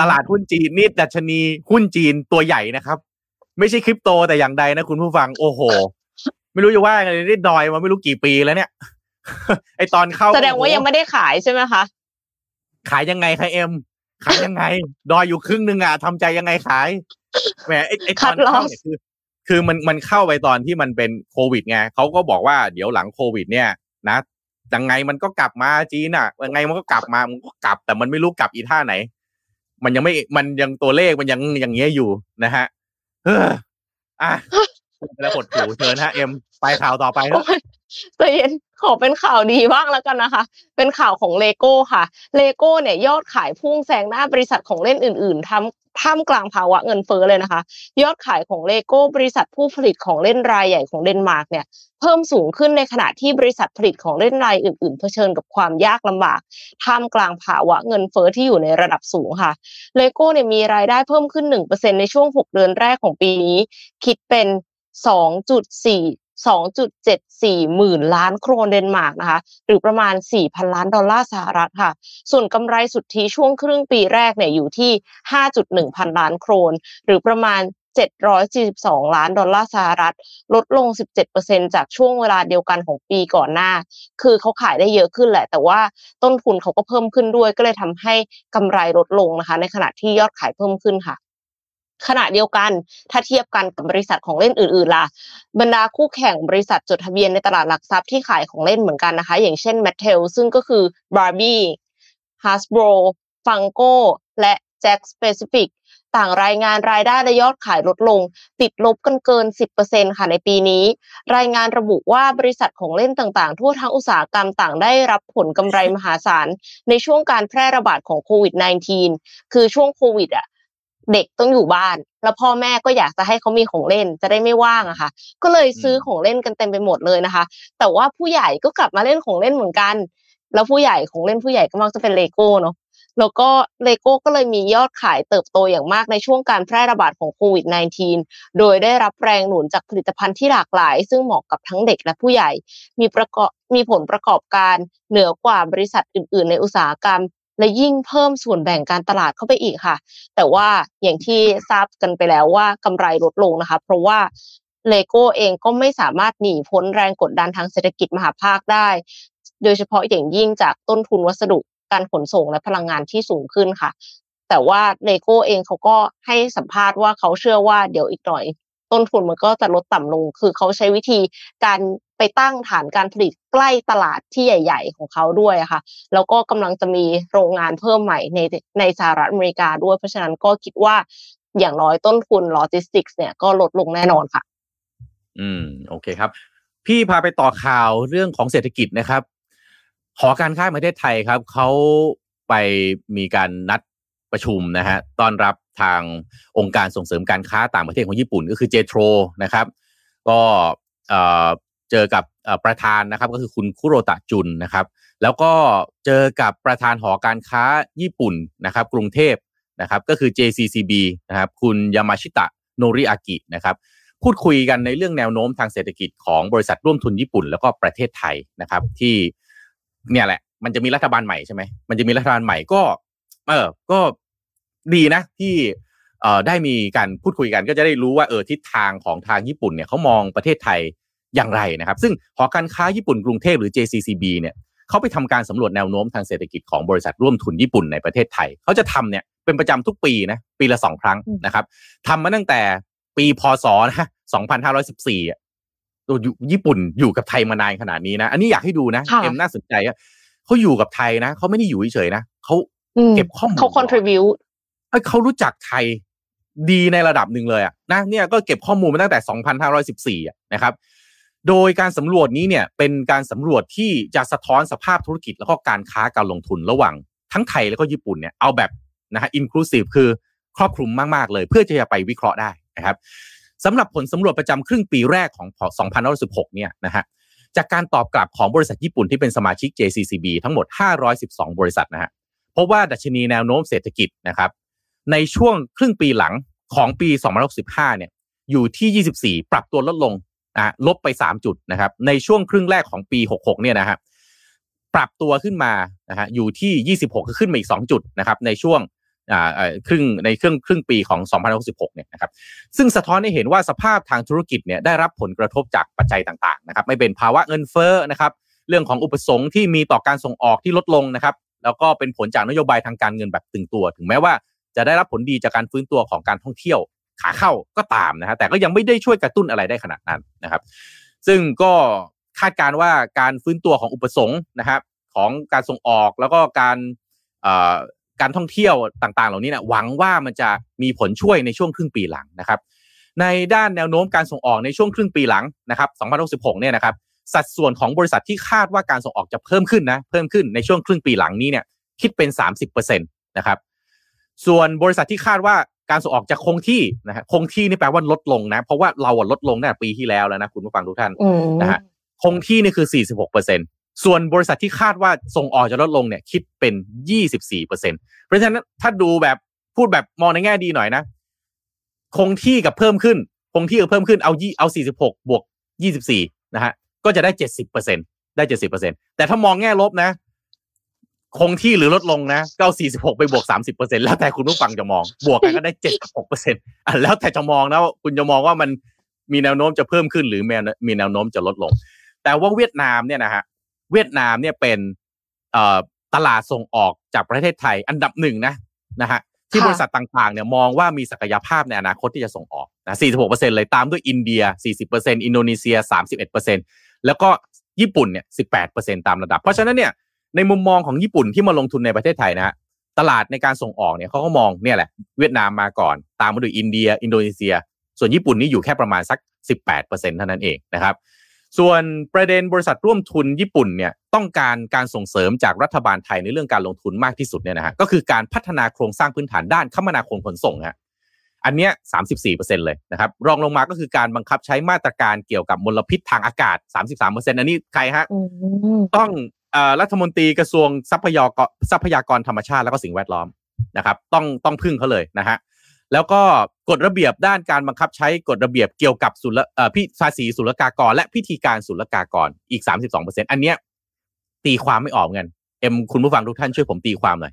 ตลาดหุ้นจีนนี่ดัชนีหุ้นจีนตัวใหญ่นะครับไม่ใช่คริปโตแต่อย่างใดนะคุณผู้ฟังโอ้โหไม่รู้จะว่ายังไงนี่ดอยมาไม่รู้กี่ปีแล้วเนี่ยไอตอนเข้าแสดงว่ายังไม่ได้ขายใช่ไหมคะขายยังไงคะเอ็มขายยังไงดอยอยู่ครึ่งนึงอ่ะทำใจยังไงขายแหมไอไอตอนเข้าเนี่ยคือคือมันมันเข้าไปตอนที่มันเป็นโควิดไงเขาก็บอกว่าเดี๋ยวหลังโควิดเนี่ยนะยังไงมันก็กลับมาจีนอ่ะยังไงมันก็กลับมามันก็กลับแต่มันไม่รู้กลับอีท่าไหนมันยังไม่มันยังตัวเลขมันยังอย่างเงี้ยอยู่นะฮะเฮ้ออ่ะแล้วกดถูเชิญฮะเอ็มไปข่าวต่อไปนะใจเย็นขอเป็นข่าวดีบ้างแล้วกันนะคะเป็นข่าวของ Lego ค่ะ Lego เนี่ยยอดขายพุ่งแซงหน้าบริษัทของเล่นอื่นๆทำท่ามกลางภาวะเงินเฟ้อเลยนะคะยอดขายของ Lego บริษัทผู้ผลิตของเล่นรายใหญ่ของเดนมาร์กเนี่ยเพิ่มสูงขึ้นในขณะที่บริษัทผลิตของเล่นรายอื่นๆเผชิญกับความยากลำบากท่ามกลางภาวะเงินเฟ้อที่อยู่ในระดับสูงค่ะ Lego เนี่ยมีรายได้เพิ่มขึ้น หนึ่งเปอร์เซ็นต์ ในช่วงหกเดือนแรกของปีนี้คิดเป็น สองจุดสี่สองจุดเจ็ดสี่ หมื่นล้านโครนเดนมาร์กนะคะหรือประมาณ สี่พัน ล้านดอลลาร์สหรัฐค่ะส่วนกำไรสุทธิช่วงครึ่งปีแรกเนี่ยอยู่ที่ ห้าจุดหนึ่ง พันล้านโครนหรือประมาณเจ็ดร้อยสี่สิบสองล้านดอลลาร์สหรัฐลดลง สิบเจ็ดเปอร์เซ็นต์ จากช่วงเวลาเดียวกันของปีก่อนหน้าคือเขาขายได้เยอะขึ้นแหละแต่ว่าต้นทุนเขาก็เพิ่มขึ้นด้วยก็เลยทำให้กำไรลดลงนะคะในขณะที่ยอดขายเพิ่มขึ้นค่ะขณะเดียวกันถ้าเทียบกันกับบริษัทของเล่นอื่นๆล่ะบรรดาคู่แข่งบริษัทจดทะเบียนในตลาดหลักทรัพย์ที่ขายของเล่นเหมือนกันนะคะอย่างเช่น Mattel ซึ่งก็คือ Barbie Hasbro Funko และ Jack Specific ต่างรายงานรายได้และยอดขายลดลงติดลบกันเกิน สิบเปอร์เซ็นต์ ค่ะในปีนี้รายงานระบุว่าบริษัทของเล่นต่างๆทั่วทั้งอุตสาหกรรมต่างได้รับผลกำไรมหาศาลในช่วงการแพร่ระบาดของโควิด สิบเก้า คือช่วงโควิดอ่ะเด็กต้องอยู่บ้านแล้วพ่อแม่ก็อยากจะให้เขามีของเล่นจะได้ไม่ว่างอะค่ะก็เลยซื้อของเล่นกันเต็มไปหมดเลยนะคะแต่ว่าผู้ใหญ่ก็กลับมาเล่นของเล่นเหมือนกันแล้วผู้ใหญ่ของเล่นผู้ใหญ่ก็มักจะเป็นเลโก้เนาะแล้วก็เลโก้ก็เลยมียอดขายเติบโตอย่างมากในช่วงการแพร่ระบาดของโควิด สิบเก้า โดยได้รับแรงหนุนจากผลิตภัณฑ์ที่หลากหลายซึ่งเหมาะกับทั้งเด็กและผู้ใหญ่มีประกอบมีผลประกอบการเหนือกว่าบริษัทอื่นๆในอุตสาหกรรมและยิ่งเพิ่มส่วนแบ่งการตลาดเข้าไปอีกค่ะแต่ว่าอย่างที่ทราบกันไปแล้วว่ากำไรลดลงนะคะเพราะว่า Lego เองก็ไม่สามารถหนีพ้นแรงกดดันทางเศรษฐกิจมหาภาคได้โดยเฉพาะอย่างยิ่งจากต้นทุนวัสดุการขนส่งและพลังงานที่สูงขึ้นค่ะแต่ว่า Lego เองเขาก็ให้สัมภาษณ์ว่าเขาเชื่อว่าเดี๋ยวอีกหน่อยต้นทุนมันก็จะลดต่ำลงคือเขาใช้วิธีการไปตั้งฐานการผลิตใกล้ตลาดที่ใหญ่ๆของเขาด้วยค่ะแล้วก็กำลังจะมีโรงงานเพิ่มใหม่ในในสหรัฐอเมริกาด้วยเพราะฉะนั้นก็คิดว่าอย่างน้อยต้นทุนโลจิสติกส์เนี่ยก็ลดลงแน่นอนค่ะอืมโอเคครับพี่พาไปต่อข่าวเรื่องของเศรษฐกิจนะครับหอการค้าประเทศไทยครับเขาไปมีการนัดประชุมนะฮะต้อนรับทางองค์การส่งเสริมการค้าต่างประเทศของญี่ปุ่นก็คือเจโทรนะครับก็เอ่อเจอกับประธานนะครับก็คือคุณคุโรตะจุนนะครับแล้วก็เจอกับประธานหอการค้าญี่ปุ่นนะครับกรุงเทพนะครับก็คือ เจ ซี ซี บี นะครับคุณยามาชิตะโนริอากินะครับพูดคุยกันในเรื่องแนวโน้มทางเศรษฐกิจของบริษัทร่วมทุนญี่ปุ่นแล้วก็ประเทศไทยนะครับที่เนี่ยแหละมันจะมีรัฐบาลใหม่ใช่ไหมมันจะมีรัฐบาลใหม่ก็เออก็ดีนะที่เอ่อได้มีการพูดคุยกันก็จะได้รู้ว่าเออทิศทางของทางญี่ปุ่นเนี่ยเขามองประเทศไทยอย่างไรนะครับซึ่งหอการค้าญี่ปุ่นกรุงเทพหรือ เจ ซี ซี บี เนี่ยเขาไปทำการสำรวจแนวโน้มทางเศรษฐกิจของบริษัทร่วมทุนญี่ปุ่นในประเทศไทยเขาจะทำเนี่ยเป็นประจำทุกปีนะปีละสองครั้งนะครับทำมาตั้งแต่ปีพ.ศ.นะสองพันห้าร้อยสิบสี่อ่ะตัวญี่ปุ่นอยู่กับไทยมานานขนาดนี้นะอันนี้อยากให้ดูนะเอ็มน่าสนใจว่าเขาอยู่กับไทยนะเขาไม่ได้อยู่เฉยๆนะเขาเก็บข้อมูลเขา contribute เขารู้จักไทย ดีในระดับหนึ่งเลยอ่ะนะเนี่ยก็เก็บข้อมูลมาตั้งแต่ สองพันห้าร้อยสิบสี่ อ่ะนะครับโดยการสำรวจนี้เนี่ยเป็นการสำรวจที่จะสะท้อนสภาพธุรกิจแล้วก็การค้าการลงทุนระหว่างทั้งไทยแล้วก็ญี่ปุ่นเนี่ยเอาแบบนะฮะ inclusive คือครอบคลุมมากๆเลยเพื่อที่จะไปวิเคราะห์ได้นะครับสำหรับผลสำรวจประจำครึ่งปีแรกของสองพันห้าร้อยสิบหกเนี่ยนะฮะจากการตอบกลับของบริษัทญี่ปุ่นที่เป็นสมาชิก เจ ซี ซี บี ทั้งหมดห้าร้อยสิบสองบริษัทนะฮะพบว่าดัชนีแนวโน้มเศรษฐกิจนะครับในช่วงครึ่งปีหลังของปีสองพันห้าร้อยสิบห้าเนี่ยอยู่ที่ยี่สิบสี่ปรับตัวลดลงอ่ะลบไปสามจุดนะครับในช่วงครึ่งแรกของปีหกสิบหกเนี่ยนะฮะปรับตัวขึ้นมานะฮะอยู่ที่ยี่สิบหกก็ขึ้นมาอีกสองจุดนะครับในช่วงอ่าครึ่งในครึ่งครึ่งปีของสองพันห้าร้อยสิบหกเนี่ยนะครับซึ่งสะท้อนให้เห็นว่าสภาพทางธุรกิจเนี่ยได้รับผลกระทบจากปัจจัยต่างๆนะครับไม่เป็นภาวะเงินเฟ้อนะครับเรื่องของอุปสงค์ที่มีต่อการส่งออกที่ลดลงนะครับแล้วก็เป็นผลจากนโยบายทางการเงินแบบตึงตัวถึงแม้ว่าจะได้รับผลดีจากการฟื้นตัวของการท่องเที่ยวขาเข้าก็ตามนะฮะแต่ก็ยังไม่ได้ช่วยกระตุ้นอะไรได้ขนาดนั้นนะครับซึ่งก็คาดการณ์ว่าการฟื้นตัวของอุปสงค์นะครับของการส่งออกแล้วก็การเอ่อการท่องเที่ยวต่างๆเหล่านี้นะหวังว่ามันจะมีผลช่วยในช่วงครึ่งปีหลังนะครับในด้านแนวโน้มการส่งออกในช่วงครึ่งปีหลังนะครับสองพันห้าร้อยสิบหกเนี่ยนะครับสัดส่วนของบริษัทที่คาดว่าการส่งออกจะเพิ่มขึ้นนะเพิ่มขึ้นในช่วงครึ่งปีหลังนี้เนี่ยคิดเป็น สามสิบเปอร์เซ็นต์ นะครับส่วนบริษัทที่คาดว่าการส่งออกจะคงที่นะฮะคงที่นี่แปลว่าลดลงนะเพราะว่าเราอ่ะลดลงตั้งแต่ปีที่แล้วแล้วนะคุณผู้ฟังทุกท่านนะฮะคงที่นี่คือ สี่สิบหกเปอร์เซ็นต์ ส่วนบริษัทที่คาดว่าส่งออกจะลดลงเนี่ยคิดเป็น ยี่สิบสี่เปอร์เซ็นต์ เพราะฉะนั้นถ้าดูแบบพูดแบบมองในแง่ดีหน่อยนะคงที่กับเพิ่มขึ้นคงที่กับเพิ่มขึ้นเอาเอา สี่สิบหกบวกยี่สิบสี่ นะฮะก็จะได้ เจ็ดสิบเปอร์เซ็นต์ ได้ เจ็ดสิบเปอร์เซ็นต์ แต่ถ้ามองแง่ลบนะคงที่หรือลดลงนะก็เอาสี่สิบหกไปบวก สามสิบเปอร์เซ็นต์ แล้วแต่คุณผู้ฟังจะมองบวกกันก็ได้ เจ็ดสิบหกเปอร์เซ็นต์ อ่ะแล้วแต่จะมองนะคุณจะมองว่ามันมีแนวโน้มจะเพิ่มขึ้นหรือมีแนวโน้มจะลดลงแต่ว่าเวียดนามเนี่ยนะฮะเวียดนามเนี่ยเป็นเอ่อตลาดส่งออกจากประเทศไทยอันดับหนึ่งนะนะฮะที่บริษัทต่างๆเนี่ยมองว่ามีศักยภาพในอนาคตที่จะส่งออกนะ สี่สิบหกเปอร์เซ็นต์ เลยตามด้วยอินเดีย สี่สิบเปอร์เซ็นต์ อินโดนีเซีย สามสิบเอ็ดเปอร์เซ็นต์ แล้วก็ญี่ปุ่นเนี่ย สิบแปดเปอร์เซ็นต์ ตามระดับเพราะฉะนั้นเนี่ยในมุมมองของญี่ปุ่นที่มาลงทุนในประเทศไทยนะฮะตลาดในการส่งออกเนี่ยเขาก็มองเนี่ยแหละเวียดนามมาก่อนตามมาด้วยอินเดียอินโดนีเซียส่วนญี่ปุ่นนี่อยู่แค่ประมาณสัก สิบแปดเปอร์เซ็นต์ เท่านั้นเองนะครับส่วนประเด็นบริษัทร่วมทุนญี่ปุ่นเนี่ยต้องการการส่งเสริมจากรัฐบาลไทยในเรื่องการลงทุนมากที่สุดเนี่ยนะฮะก็คือการพัฒนาโครงสร้างพื้นฐานด้านคมนาคมขนส่งฮะอันเนี้ย สามสิบสี่เปอร์เซ็นต์ เลยนะครับรองลงมาก็คือการบังคับใช้มาตรการเกี่ยวกับมลพิษทางอากาศ สามสิบสามเปอร์เซ็นต์ อันนี้ใครฮะต้องเอ่อรัฐมนตรีกระทรวงทรัพยากรทรัพยากรธรรมชาติแล้วก็สิ่งแวดล้อมนะครับต้องต้องพึ่งเขาเลยนะฮะแล้วก็กฎระเบียบด้านการบังคับใช้กฎระเบียบเกี่ยวกับศุลเอ่อภาษีศุลกากรและพิธีการศุลกากรอีก สามสิบสองเปอร์เซ็นต์ อันเนี้ยตีความไม่ออกกันเอ็มคุณผู้ฟังทุกท่านช่วยผมตีความหน่อย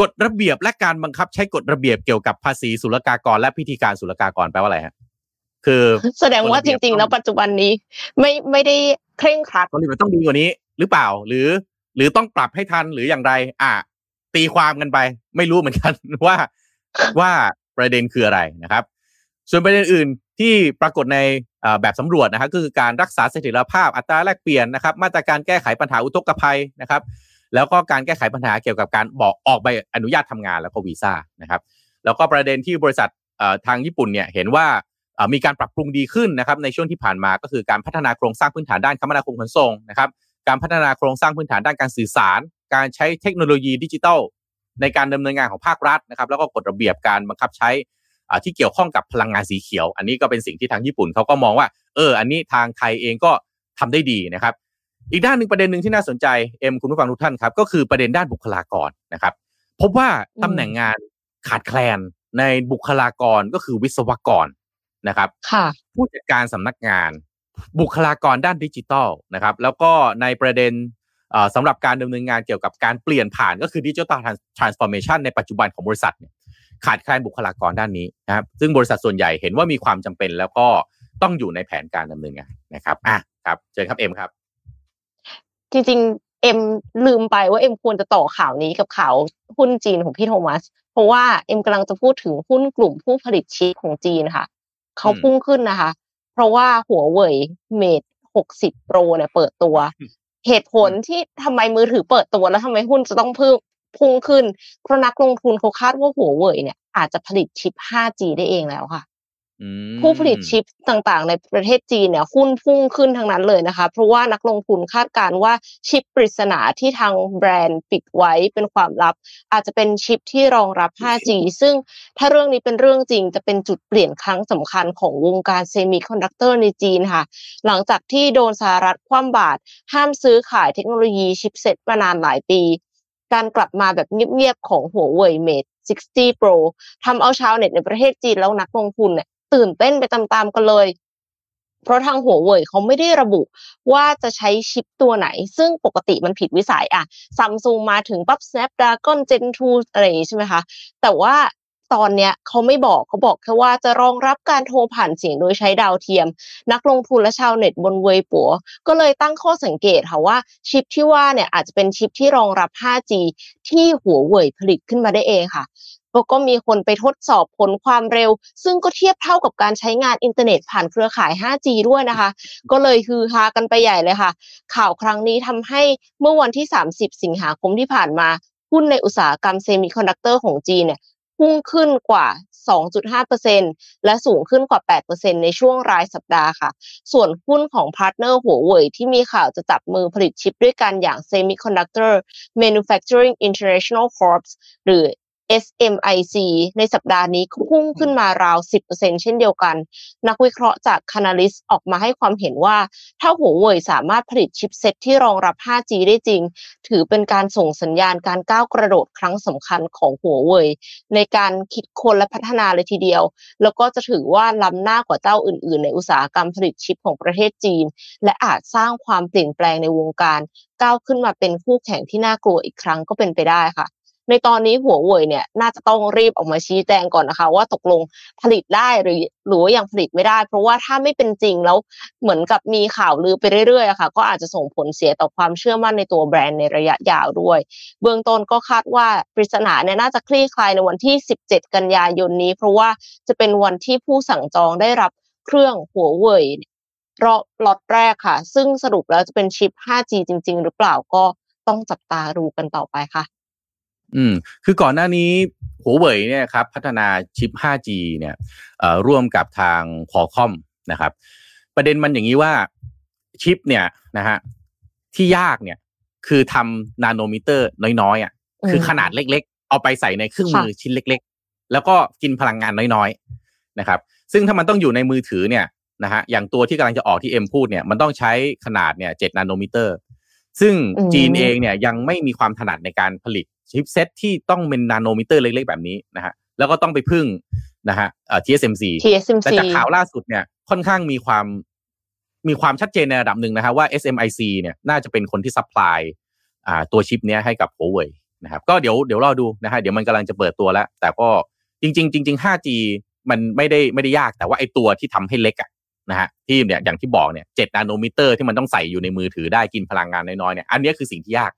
กฎระเบียบและการบังคับใช้กฎระเบียบเกี่ยวกับภาษีศุลกากรและพิธีการศุลกากรแปลว่าอะไรฮะคือแสดงว่าจริงๆแล้วปัจจุบันนี้ไม่ไม่ได้เคร่งครัดมันต้องดีกว่านี้หรือเปล่าหรือหรือต้องปรับให้ทันหรืออย่างไรอ่ะตีความกันไปไม่รู้เหมือนกันว่าว่าประเด็นคืออะไรนะครับส่วนประเด็นอื่นที่ปรากฏในแบบสำรวจนะครับก็คือการรักษาเสถียรภาพอัตราแลกเปลี่ยนนะครับมาตรการแก้ไขปัญหาอุทกภัยนะครับแล้วก็การแก้ไขปัญหาเกี่ยวกับการบอกออกใบอนุญาตทำงานแล้วก็วีซ่านะครับแล้วก็ประเด็นที่บริษัททางญี่ปุ่นเนี่ยเห็นว่ามีการปรับปรุงดีขึ้นนะครับในช่วงที่ผ่านมาก็คือการพัฒนาโครงสร้างพื้นฐานด้านคมนาคมขนส่งนะครับการพัฒนาโครงสร้างพื้นฐานด้านการสื่อสารการใช้เทคโนโลยีดิจิทัลในการดำเนินงานของภาครัฐนะครับแล้วก็กฎระเบียบการบังคับใช้ที่เกี่ยวข้องกับพลังงานสีเขียวอันนี้ก็เป็นสิ่งที่ทางญี่ปุ่นเขาก็มองว่าเอออันนี้ทางไทยเองก็ทำได้ดีนะครับอีกด้านหนึ่งประเด็นหนึ่งที่น่าสนใจเอ็มคุณผู้ฟังทุกท่านครับก็คือประเด็นด้านบุคลากรนะครับพบว่าตำแหน่งงานขาดแคลนในบุคลากรก็คือวิศวกรนะครับผู้จัดการสำนักงานบุคลากรด้านดิจิทัลนะครับแล้วก็ในประเด็นสำหรับการดำเนินงานเกี่ยวกับการเปลี่ยนผ่านก็คือ Digital Transformation ในปัจจุบันของบริษัทเนี่ยขาดแคลนบุคลากรด้านนี้นะครับซึ่งบริษัทส่วนใหญ่เห็นว่ามีความจำเป็นแล้วก็ต้องอยู่ในแผนการดำเนินงานนะครับอ่ะครับเชิญครับเอ็มครับจริงๆเอ็มลืมไปว่าเอ็มควรจะต่อข่าวนี้กับข่าวหุ้นจีนของพี่โทมัสเพราะว่าเอ็มกำลังจะพูดถึงหุ้นกลุ่มผู้ผลิตชิปของจีนค่ะเขาพุ่งขึ้นนะคะเพราะว่า Huawei Mate หกสิบ Pro เนี่ยเปิดตัวเหตุผลที่ทำไมมือถือเปิดตัวแล้วทำไมหุ้นจะต้องพุ่งขึ้นเพราะนักลงทุนเขาคาดว่า Huawei เนี่ย อาจจะผลิตชิป ห้าจี ได้เองแล้วค่ะผู้ผลิตชิปต่างๆในประเทศจีนเนี่ยหุ้นพุ่งขึ้นทั้งนั้นเลยนะคะเพราะว่านักลงทุนคาดการณ์ว่าชิปปริศนาที่ทางแบรนด์ปิดไว้เป็นความลับอาจจะเป็นชิปที่รองรับ ห้าจี ซึ่งถ้าเรื่องนี้เป็นเรื่องจริงจะเป็นจุดเปลี่ยนครั้งสำคัญของวงการเซมิคอนดักเตอร์ในจีนค่ะหลังจากที่โดนสหรัฐคว่ำบาตรห้ามซื้อขายเทคโนโลยีชิปเซ็ตมานานหลายปีการกลับมาแบบเงียบๆของ Huawei Mate ซิกซ์ตี้ Pro ทำเอาชาวเน็ตในประเทศจีนแล้วนักลงทุนเนี่ยตื่นเต้นไปตามๆกันเลยเพราะทางหัวเว่ยเขาไม่ได้ระบุว่าจะใช้ชิปตัวไหนซึ่งปกติมันผิดวิสัยอะ Samsung มาถึงปั๊บ Snapdragon Gen ทู อะไรอย่างงี้ใช่ไหมคะแต่ว่าตอนเนี้ยเขาไม่บอกเขาบอกแค่ว่าจะรองรับการโทรผ่านเสียงโดยใช้ดาวเทียมนักลงทุนและชาวเน็ตบนเว่ยปัวก็เลยตั้งข้อสังเกตค่ะว่าชิปที่ว่าเนี่ยอาจจะเป็นชิปที่รองรับ ห้าจี ที่หัวเว่ยผลิตขึ้นมาได้เองค่ะก็มีคนไปทดสอบผลความเร็วซึ่งก็เทียบเท่ากับการใช้งานอินเทอร์เน็ตผ่านเครือข่าย ห้าจี ด้วยนะคะก็เลยฮือฮากันไปใหญ่เลยค่ะข่าวครั้งนี้ทำให้เมื่อวันที่สามสิบสิงหาคมที่ผ่านมาหุ้นในอุตสาหกรรมเซมิคอนดักเตอร์ของจีนเนี่ยพุ่งขึ้นกว่า สองจุดห้าเปอร์เซ็นต์ และสูงขึ้นกว่า แปดเปอร์เซ็นต์ ในช่วงรายสัปดาห์ค่ะส่วนหุ้นของพาร์ทเนอร์หัวเว่ยที่มีข่าวจะจับมือผลิตชิปด้วยกันอย่าง Semiconductor Manufacturing International Corp หรือเอส เอ็ม ไอ ซี ในสัปดาห์นี้พุ่งขึ้นมาราว สิบเปอร์เซ็นต์ เช่นเดียวกันนักวิเคราะห์จาก Canalys ออกมาให้ความเห็นว่าถ้าหัวเว่ยสามารถผลิตชิปเซ็ตที่รองรับ ห้าจี ได้จริงถือเป็นการส่งสัญญาณการก้าวกระโดดครั้งสำคัญของหัวเว่ยในการคิดค้นและพัฒนาเลยทีเดียวแล้วก็จะถือว่าล้ำหน้ากว่าเจ้าอื่นๆในอุตสาหกรรมผลิตชิปของประเทศจีนและอาจสร้างความเปลี่ยนแปลงในวงการก้าวขึ้นมาเป็นคู่แข่งที่น่ากลัวอีกครั้งก็เป็นไปได้ค่ะในตอนนี้หัวเว่ยเนี่ยน่าจะต้องรีบออกมาชี้แจงก่อนนะคะว่าตกลงผลิตได้หรือหรือว่ายังผลิตไม่ได้เพราะว่าถ้าไม่เป็นจริงแล้วเหมือนกับมีข่าวลือไปเรื่อยๆอะค่ะก็อาจจะส่งผลเสียต่อความเชื่อมั่นในตัวแบรนด์ในระยะยาวด้วยเบื้องต้นก็คาดว่าปริศนาเนี่ยน่าจะคลี่คลายในวันที่สิบเจ็ดกันยายนนี้เพราะว่าจะเป็นวันที่ผู้สั่งจองได้รับเครื่องหัวเว่ยรอบล็อตแรกค่ะซึ่งสรุปแล้วจะเป็นชิป ห้าจี จริงๆหรือเปล่าก็ต้องจับตาดูกันต่อไปค่ะอืมคือก่อนหน้านี้ Huawei เนี่ยครับพัฒนาชิป ห้าจี เนี่ยเอ่อร่วมกับทาง Qualcomm นะครับประเด็นมันอย่างนี้ว่าชิปเนี่ยนะฮะที่ยากเนี่ยคือทำนาโนมิเตอร์น้อยๆอ่ะคือขนาดเล็กๆเอาไปใส่ในเครื่องมือชิ้นเล็กๆแล้วก็กินพลังงานน้อยๆนะครับซึ่งถ้ามันต้องอยู่ในมือถือเนี่ยนะฮะอย่างตัวที่กำลังจะออกที่เอ็มพูดเนี่ยมันต้องใช้ขนาดเนี่ยเจ็ดนาโนมิเตอร์ซึ่งจีนเองเนี่ยยังไม่มีความถนัดในการผลิตชิปเซ็ตที่ต้องเป็นนาโนมิเตอร์เล็กๆแบบนี้นะฮะแล้วก็ต้องไปพึ่งนะฮะเอ่อ ที เอส เอ็ม ซี แต่จากข่าวล่าสุดเนี่ยค่อนข้างมีความมีความชัดเจนในระดับหนึ่งนะฮะว่า เอส เอ็ม ไอ ซี เนี่ยน่าจะเป็นคนที่ซัพพลายอ่าตัวชิปเนี้ยให้กับ Huawei นะครับก็เดี๋ยวเดี๋ยวรอดูนะฮะเดี๋ยวมันกำลังจะเปิดตัวแล้วแต่ก็จริงๆจริงๆ ห้าจี มันไม่ได้ไม่ได้ยากแต่ว่าไอ้ตัวที่ทำให้เล็กอ่ะนะฮะที่เนี่ยอย่างที่บอกเนี่ยเจ็ดนาโนมิเตอร์ที่มันต้องใส่อยู่ในมือถือได้กินพลังงานน้อยๆเนี่ยอันนี้คือสิ่งที่ยาก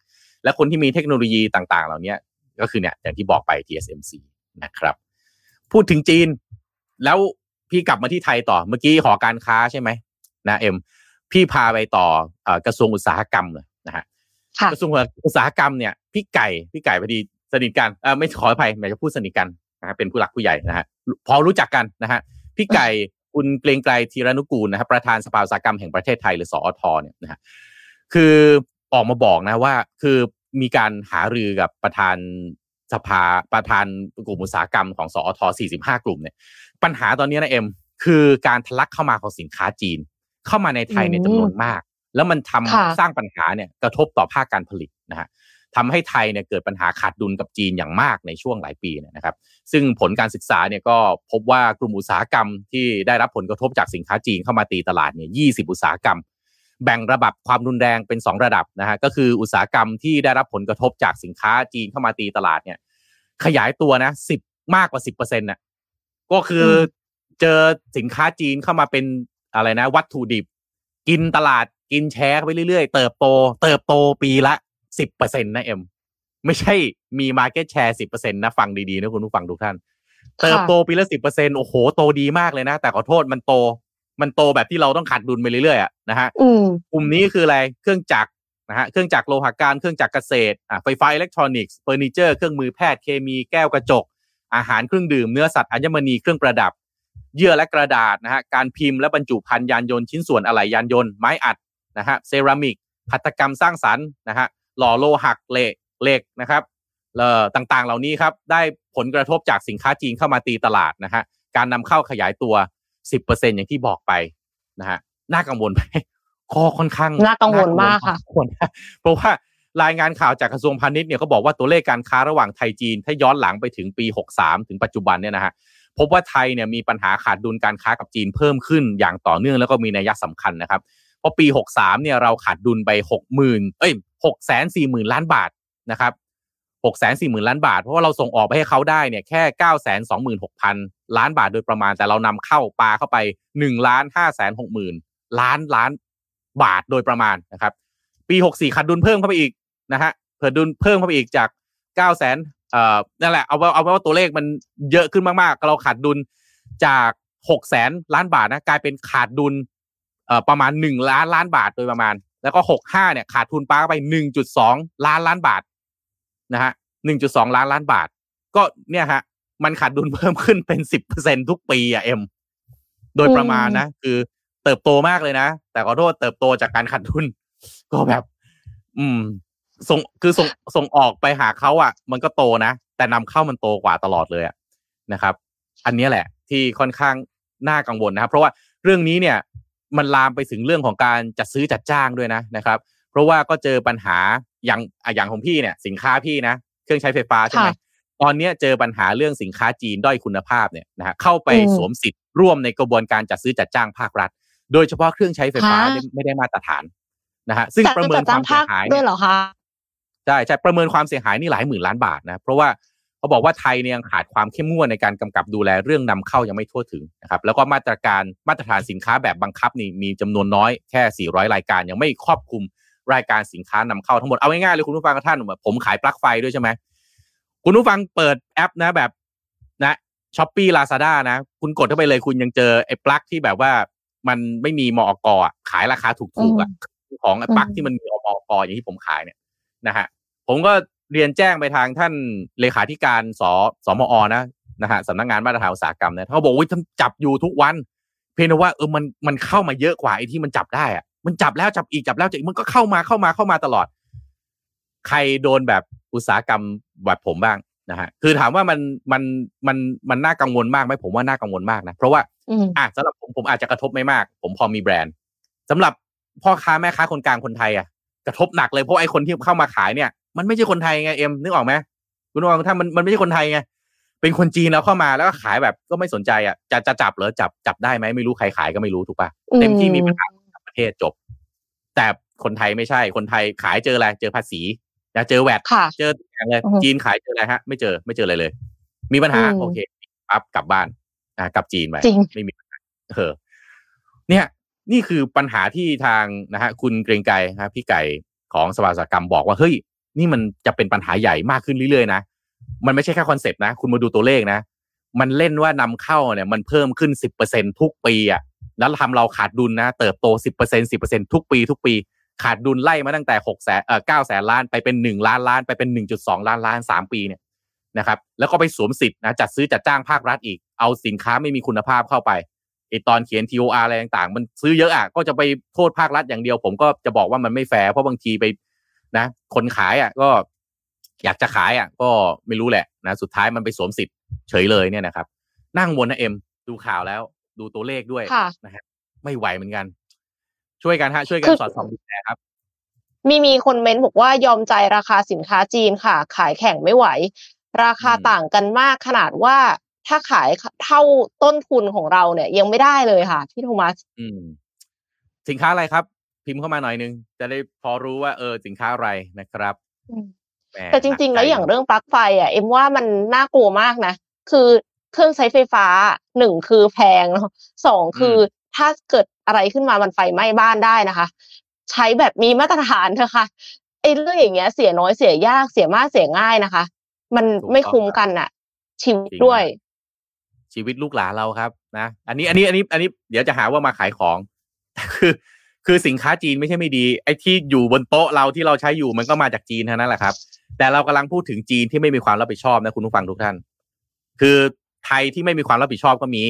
และคนที่มีเทคโนโลยีต่างๆเหล่านี้ก็คือเนี่ยอย่างที่บอกไป ที เอส เอ็ม ซี นะครับพูดถึงจีนแล้วพี่กลับมาที่ไทยต่อเมื่อกี้หอการค้าใช่ไหมนะเอ็มพี่พาไปต่อเอ่อกระทรวงอุตสาหกรรมเลยนะฮะกระทรวงอุตสาหกรรมเนี่ยพี่ไก่พี่ไก่พอดีสนิทกันเอ่อไม่ขออภัยอยากจะพูดสนิทกันนะฮะเป็นผู้หลักผู้ใหญ่นะฮะพอรู้จักกันนะฮะพี่ไก่คุณเกรียงไกรธีรนุกูลนะฮะประธานสภาอุตสาหกรรมแห่งประเทศไทยหรือสอทเนี่ยนะฮะคือออกมาบอกนะว่าคือมีการหารือกับประธานสภาประธานกลุ่มอุตสาหกรรมของสอทสี่สิบห้ากลุ่มเนี่ยปัญหาตอนนี้นะเอ็มคือการทะลักเข้ามาของสินค้าจีนเข้ามาในไทยในจำนวนมากแล้วมันทำสร้างปัญหาเนี่ยกระทบต่อภาคการผลิตนะฮะทำให้ไทยเนี่ยเกิดปัญหาขาดดุลกับจีนอย่างมากในช่วงหลายปีนะครับซึ่งผลการศึกษาเนี่ยก็พบว่ากลุ่มอุตสาหกรรมที่ได้รับผลกระทบจากสินค้าจีนเข้ามาตีตลาดเนี่ยยี่สิบอุตสาหกรรมแบ่งระดับความรุนแรงเป็นสองระดับนะฮะก็คืออุตสาหกรรมที่ได้รับผลกระทบจากสินค้าจีนเข้ามาตีตลาดเนี่ยขยายตัวนะสิบมากกว่า สิบเปอร์เซ็นต์ น่ะก็คือเจอสินค้าจีนเข้ามาเป็นอะไรนะวัตถุดิบกินตลาดกินแชร์ไปเรื่อยๆเติบโตเติบโตปีละ สิบเปอร์เซ็นต์ นะเอ็มไม่ใช่มี market share สิบเปอร์เซ็นต์ นะฟังดีๆนะคุณผู้ฟังทุกท่านเติบโตปีละ สิบเปอร์เซ็นต์ โอ้โหโตดีมากเลยนะแต่ขอโทษมันโตมันโตแบบที่เราต้องขาดดุลไปเรื่อยๆอ่ะนะฮะกลุ่มนี้คืออะไรเครื่องจักรนะฮะเครื่องจักรโลหะการเครื่องจักรเกษตรอ่ะไฟฟ้าอิเล็กทรอนิกส์เฟอร์นิเจอร์เครื่องมือแพทย์เคมีแก้วกระจก อาหารเครื่องดื่มเนื้อสัตว์อัญมณีเครื่องประดับเยื่อและกระดาษนะฮะการพิมพ์และบรรจุภัณฑ์ยานยนต์ชิ้นส่วนอะไหล่ยานยนต์ไม้อัดนะฮะเซรามิกหัตถกรรมสร้างสรรค์นะฮะหล่อโลหะเหล็กเหล็กนะครับเอ่อต่างๆเหล่านี้ครับได้ผลกระทบจากสินค้าจีนเข้ามาตีตลาดนะฮะการนำเข้าขยายตัว สิบเปอร์เซ็นต์ อย่างที่บอกไปนะฮะน่ากังวลไหมข้อค่อนข้างน่ากังวลมากค่ะเพราะว่ารายงานข่าวจากกระทรวงพาณิชย์เนี่ยเขาบอกว่าตัวเลขการค้าระหว่างไทยจีนถ้าย้อนหลังไปถึงปีหกสิบสามถึงปัจจุบันเนี่ยนะฮะพบว่าไทยเนี่ยมีปัญหาขาดดุลการค้ากับจีนเพิ่มขึ้นอย่างต่อเนื่องแล้วก็มีนัยสำคัญนะครับเพราะปีหกสิบสามเนี่ยเราขาดดุลไป หกหมื่น เอ้ย หกแสนสี่หมื่น ล้านบาทนะครับ หกแสนสี่หมื่น ล้านบาทเพราะว่าเราส่งออกไปให้เขาได้เนี่ยแค่ เก้าแสนสองหมื่นหกพัน ล้านบาทโดยประมาณแต่เรานำเข้าปาเข้าไป หนึ่งล้านห้าแสนหกหมื่น ล้านล้านบาทโดยประมาณนะครับปีหกสิบสี่ขาดดุลเพิ่มเข้าไปอีกนะฮะเพิ่มดุลเพิ่มเข้าไปอีกจาก เก้าแสนเอ่อนั่นแหละเอาเอาไว้ว่าตัวเลขมันเยอะขึ้นมากๆเราขาดดุลจากหกแสนล้านบาทนะกลายเป็นขาดดุลเอ่อประมาณหนึ่งล้านล้านบาทโดยประมาณแล้วก็หกสิบห้าเนี่ยขาดทุนปาไป หนึ่งจุดสอง ล้านล้านบาทนะฮะ หนึ่งจุดสอง ล้านล้านบาทก็เนี่ยฮะมันขาดดุลเพิ่มขึ้นเป็น สิบเปอร์เซ็นต์ ทุกปีอ่ะเอ็มโดยประมาณนะคือเติบโตมากเลยนะแต่ขอโทษเติบโตจากการขาดทุนก็แบบอืมส่งคือส่งส่งออกไปหาเขาอ่ะมันก็โตนะแต่นำเข้ามันโตกว่าตลอดเลยอ่ะนะครับอันนี้แหละที่ค่อนข้างน่ากังวลนะครับเพราะว่าเรื่องนี้เนี่ยมันลามไปถึงเรื่องของการจัดซื้อจัดจ้างด้วยนะนะครับเพราะว่าก็เจอปัญหาอย่างอย่างของพี่เนี่ยสินค้าพี่นะเครื่องใช้ไฟฟ้าใช่ไหมตอนนี้เจอปัญหาเรื่องสินค้าจีนด้อยคุณภาพเนี่ยนะฮะเข้าไปสวมสิทธิ์ร่วมในกระบวนการจัดซื้อจัดจ้างภาครัฐโดยเฉพาะเครื่องใช้ไฟฟ้าไม่ได้มาตรฐานนะฮะซึ่งประเมินความเสียหายด้วยเหรอคะใช่ใช่ประเมินความเสียหายนี่หลายหมื่นล้านบาทนะเพราะว่าเขาบอกว่าไทยเนี่ยยังขาดความเข้มงวดในการกำกับดูแลเรื่องนำเข้ายังไม่ทั่วถึงนะครับแล้วก็มาตรการมาตรฐานสินค้าแบบบังคับนี่มีจำนวนน้อยแค่สี่ร้อยรายการยังไม่ครอบคลุมรายการสินค้านำเข้าทั้งหมดเอาง่ายๆเลยคุณผู้ฟังท่านผมขายปลั๊กไฟด้วยใช่ไหมคุณผู้ฟังเปิดแอปนะแบบนะ Shopee Lazada นะคุณกดเข้าไปเลยคุณยังเจอไอ้ปลั๊กที่แบบว่ามันไม่มีมอก.ขายราคาถูกๆอ่ะของไอ้ปลั๊กที่มันมีมอก.อย่างที่ผมขายเนี่ยนะฮะผมก็เรียนแจ้งไปทางท่านเลขาธิการสสมอนะนะฮะสำนักงานมาตรฐานอุตสาหกรรมเนี่ยเขาบอกว่าท่านจับอยู่ทุกวันเพียงแต่ว่าเออมันมันเข้ามาเยอะกว่าไอ้ที่มันจับได้อะมันจับแล้วจับอีกจับแล้วจับอีกมันก็เข้ามาเข้ามาเข้ามาตลอดใครโดนแบบอุตสาหกรรมแบบผมบ้างนะฮะคือถามว่ามันมันมันมันน่ากังวลมากไหมผมว่าน่ากังวลมากนะเพราะว่าอ่ะสำหรับผมผมอาจจะกระทบไม่มากผมพอมีแบรนด์สำหรับพ่อค้าแม่ค้าคนกลางคนไทยอ่ะกระทบหนักเลยเพราะไอ้คนที่เข้ามาขายเนี่ยมันไม่ใช่คนไทยไงเอ็มนึกออกไหมคุณผู้ฟังถ้ามันมันไม่ใช่คนไทยไงเป็นคนจีนแล้วเข้ามาแล้วก็ขายแบบก็ไม่สนใจอ่ะจะจะจับเหรอจับจับได้ไหมไม่รู้ใครขายก็ไม่รู้ถูกป่ะเต็มที่มีปัญหากับประเทศจบแต่คนไทยไม่ใช่คนไทยขายเจออะไรเจอภาษีนะเจอแวดเจออย่างเลยจีนขายเจออะไรฮะไม่เจอไม่เจออะไรเลยมีปัญหาโอเคปั๊บกลับบ้านอ่ากลับจีนไปไม่มีเออเนี่ยนี่คือปัญหาที่ทางนะฮะคุณเกรียงไกรครับพี่ไก่ของสภาอุตสาหกรรมบอกว่าเฮ้ยนี่มันจะเป็นปัญหาใหญ่มากขึ้นเรื่อยๆนะมันไม่ใช่แค่คอนเซปต์นะคุณมาดูตัวเลขนะมันเล่นว่านำเข้าเนี่ยมันเพิ่มขึ้น สิบเปอร์เซ็นต์ ทุกปีอ่ะแล้วทำเราขาดดุลนะเติบโต สิบเปอร์เซ็นต์ สิบเปอร์เซ็นต์ ทุกปีทุกปีขาดดุลไล่มาตั้งแต่หกแสนเอ่อเก้าแสนล้านไปเป็นหนึ่งล้านล้านไปเป็น หนึ่งจุดสอง ล้านล้านสามปีเนี่ยนะครับแล้วก็ไปสวมสิทธิ์นะจัดซื้อจัดจ้างภาครัฐอีกเอาสินค้าไม่มีคุณภาพเข้าไปไอตอนเขียน ที โอ อาร์ อะไรต่างๆมันซื้อเยอะอ่ะก็จะไปโทษภาครัฐอย่างเดียวผมก็จะบอกว่ามันไม่แฟร์เพราะบางทีไปนะคนขายอ่ะก็อยากจะขายอ่ะก็ไม่รู้แหละนะสุดท้ายมันไปสวมสิทธิ์เฉยเลยเนี่ยนะครับน่ากังวลนะเอ็มดูข่าวแล้วดูตัวเลขด้วยนะฮะไม่ไหวเหมือนกันช่วยกันฮะช่วยกันสอดส่องดูแลครับมีมีคนเม้นบอกว่ายอมใจราคาสินค้าจีนค่ะขายแข่งไม่ไหวราคาต่างกันมากขนาดว่าถ้าขายเท่าต้นทุนของเราเนี่ยยังไม่ได้เลยค่ะพี่โทมัสอืมสินค้าอะไรครับพิมพ์เข้ามาหน่อยนึงจะได้พอรู้ว่าเออสินค้าอะไรนะครับแต่จริงๆแล้วอย่างเรื่องปลั๊กไฟอ่ะเอ็มว่ามันน่ากลัวมากนะคือเครื่องใช้ไฟฟ้าหนึ่งคือแพงเนาะสองคือถ้าเกิดอะไรขึ้นมามันไฟไหม้บ้านได้นะคะใช้แบบมีมาตรฐานเถอะค่ะไอ้เรื่องอย่างเงี้ยเสียน้อยเสียยากเสียมากเสียง่ายนะคะมันไม่คุ้มกันน่ะชีวิตด้วยชีวิตลูกหลานเราครับนะอันนี้อันนี้อันนี้อันนี้เดี๋ยวจะหาว่ามาขายของคือคือสินค้าจีนไม่ใช่ไม่ดีไอ้ที่อยู่บนโต๊ะเราที่เราใช้อยู่มันก็มาจากจีนเท่านั้นแหละครับแต่เรากำลังพูดถึงจีนที่ไม่มีความรับผิดชอบนะคุณผู้ฟังทุกท่าน คือไทยที่ไม่มีความรับผิดชอบก็มี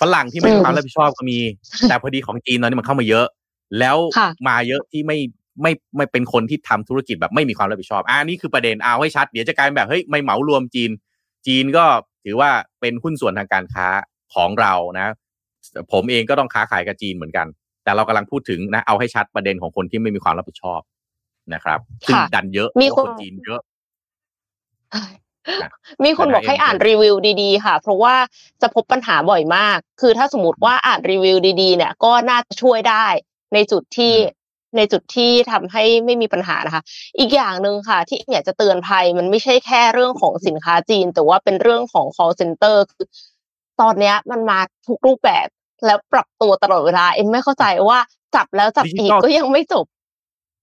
ฝรั่งที่ไม่มีความรับผิดชอบก็มีแต่พอดีของจีนตอนนี้มันเข้ามาเยอะแล้วมาเยอะที่ไม่ไม่ไม่เป็นคนที่ทำธุรกิจแบบไม่มีความรับผิดชอบอ่านี่คือประเด็นเอาให้ชัดเดี๋ยวจะกลายเป็นแบบเฮ้ยไม่เหมารวมจีนจีนก็ถือว่าเป็นหุ้นส่วนทางการค้าของเรานะผมเองก็ต้องค้าขายกับจีนเหมือนกันแต่เรากำลังพูดถึงนะเอาให้ชัดประเด็นของคนที่ไม่มีความรับผิดชอบนะครับซึ่งดันเยอะมีคนจีนเยอะมีคนบอกให้อ่านรีวิวดีๆค่ะเพราะว่าจะพบปัญหาบ่อยมากคือถ้าสมมติว่าอ่านรีวิวดีๆเนี่ยก็น่าจะช่วยได้ในจุดที่ในจุดที่ทำให้ไม่มีปัญหานะคะอีกอย่างนึงค่ะที่อยากจะเตือนภัยมันไม่ใช่แค่เรื่องของสินค้าจีนแต่ว่าเป็นเรื่องของ call center คือตอนนี้มันมาทุกรูปแบบแล้วปรับตัวตลอดเวลาเอ็มไม่เข้าใจว่าจับแล้วจับอีกก็ยังไม่จบ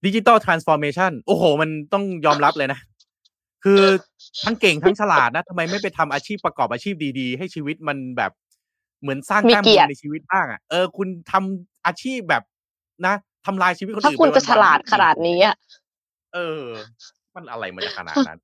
Digital Transformation โอ้โหมันต้องยอมรับเลยนะคือทั้งเก่งทั้งฉลาดนะทำไมไม่ไปทำอาชีพประกอบอาชีพดีๆให้ชีวิตมันแบบเหมือนสร้างแต้มบุญในชีวิตบ้างอ่ะเออคุณทำอาชีพแบบนะทำลายชีวิตคนอื่นถ้าคุณจะฉลาดขนาดนี้อ่ะเออมันอะไรมันจะขนาดนั้น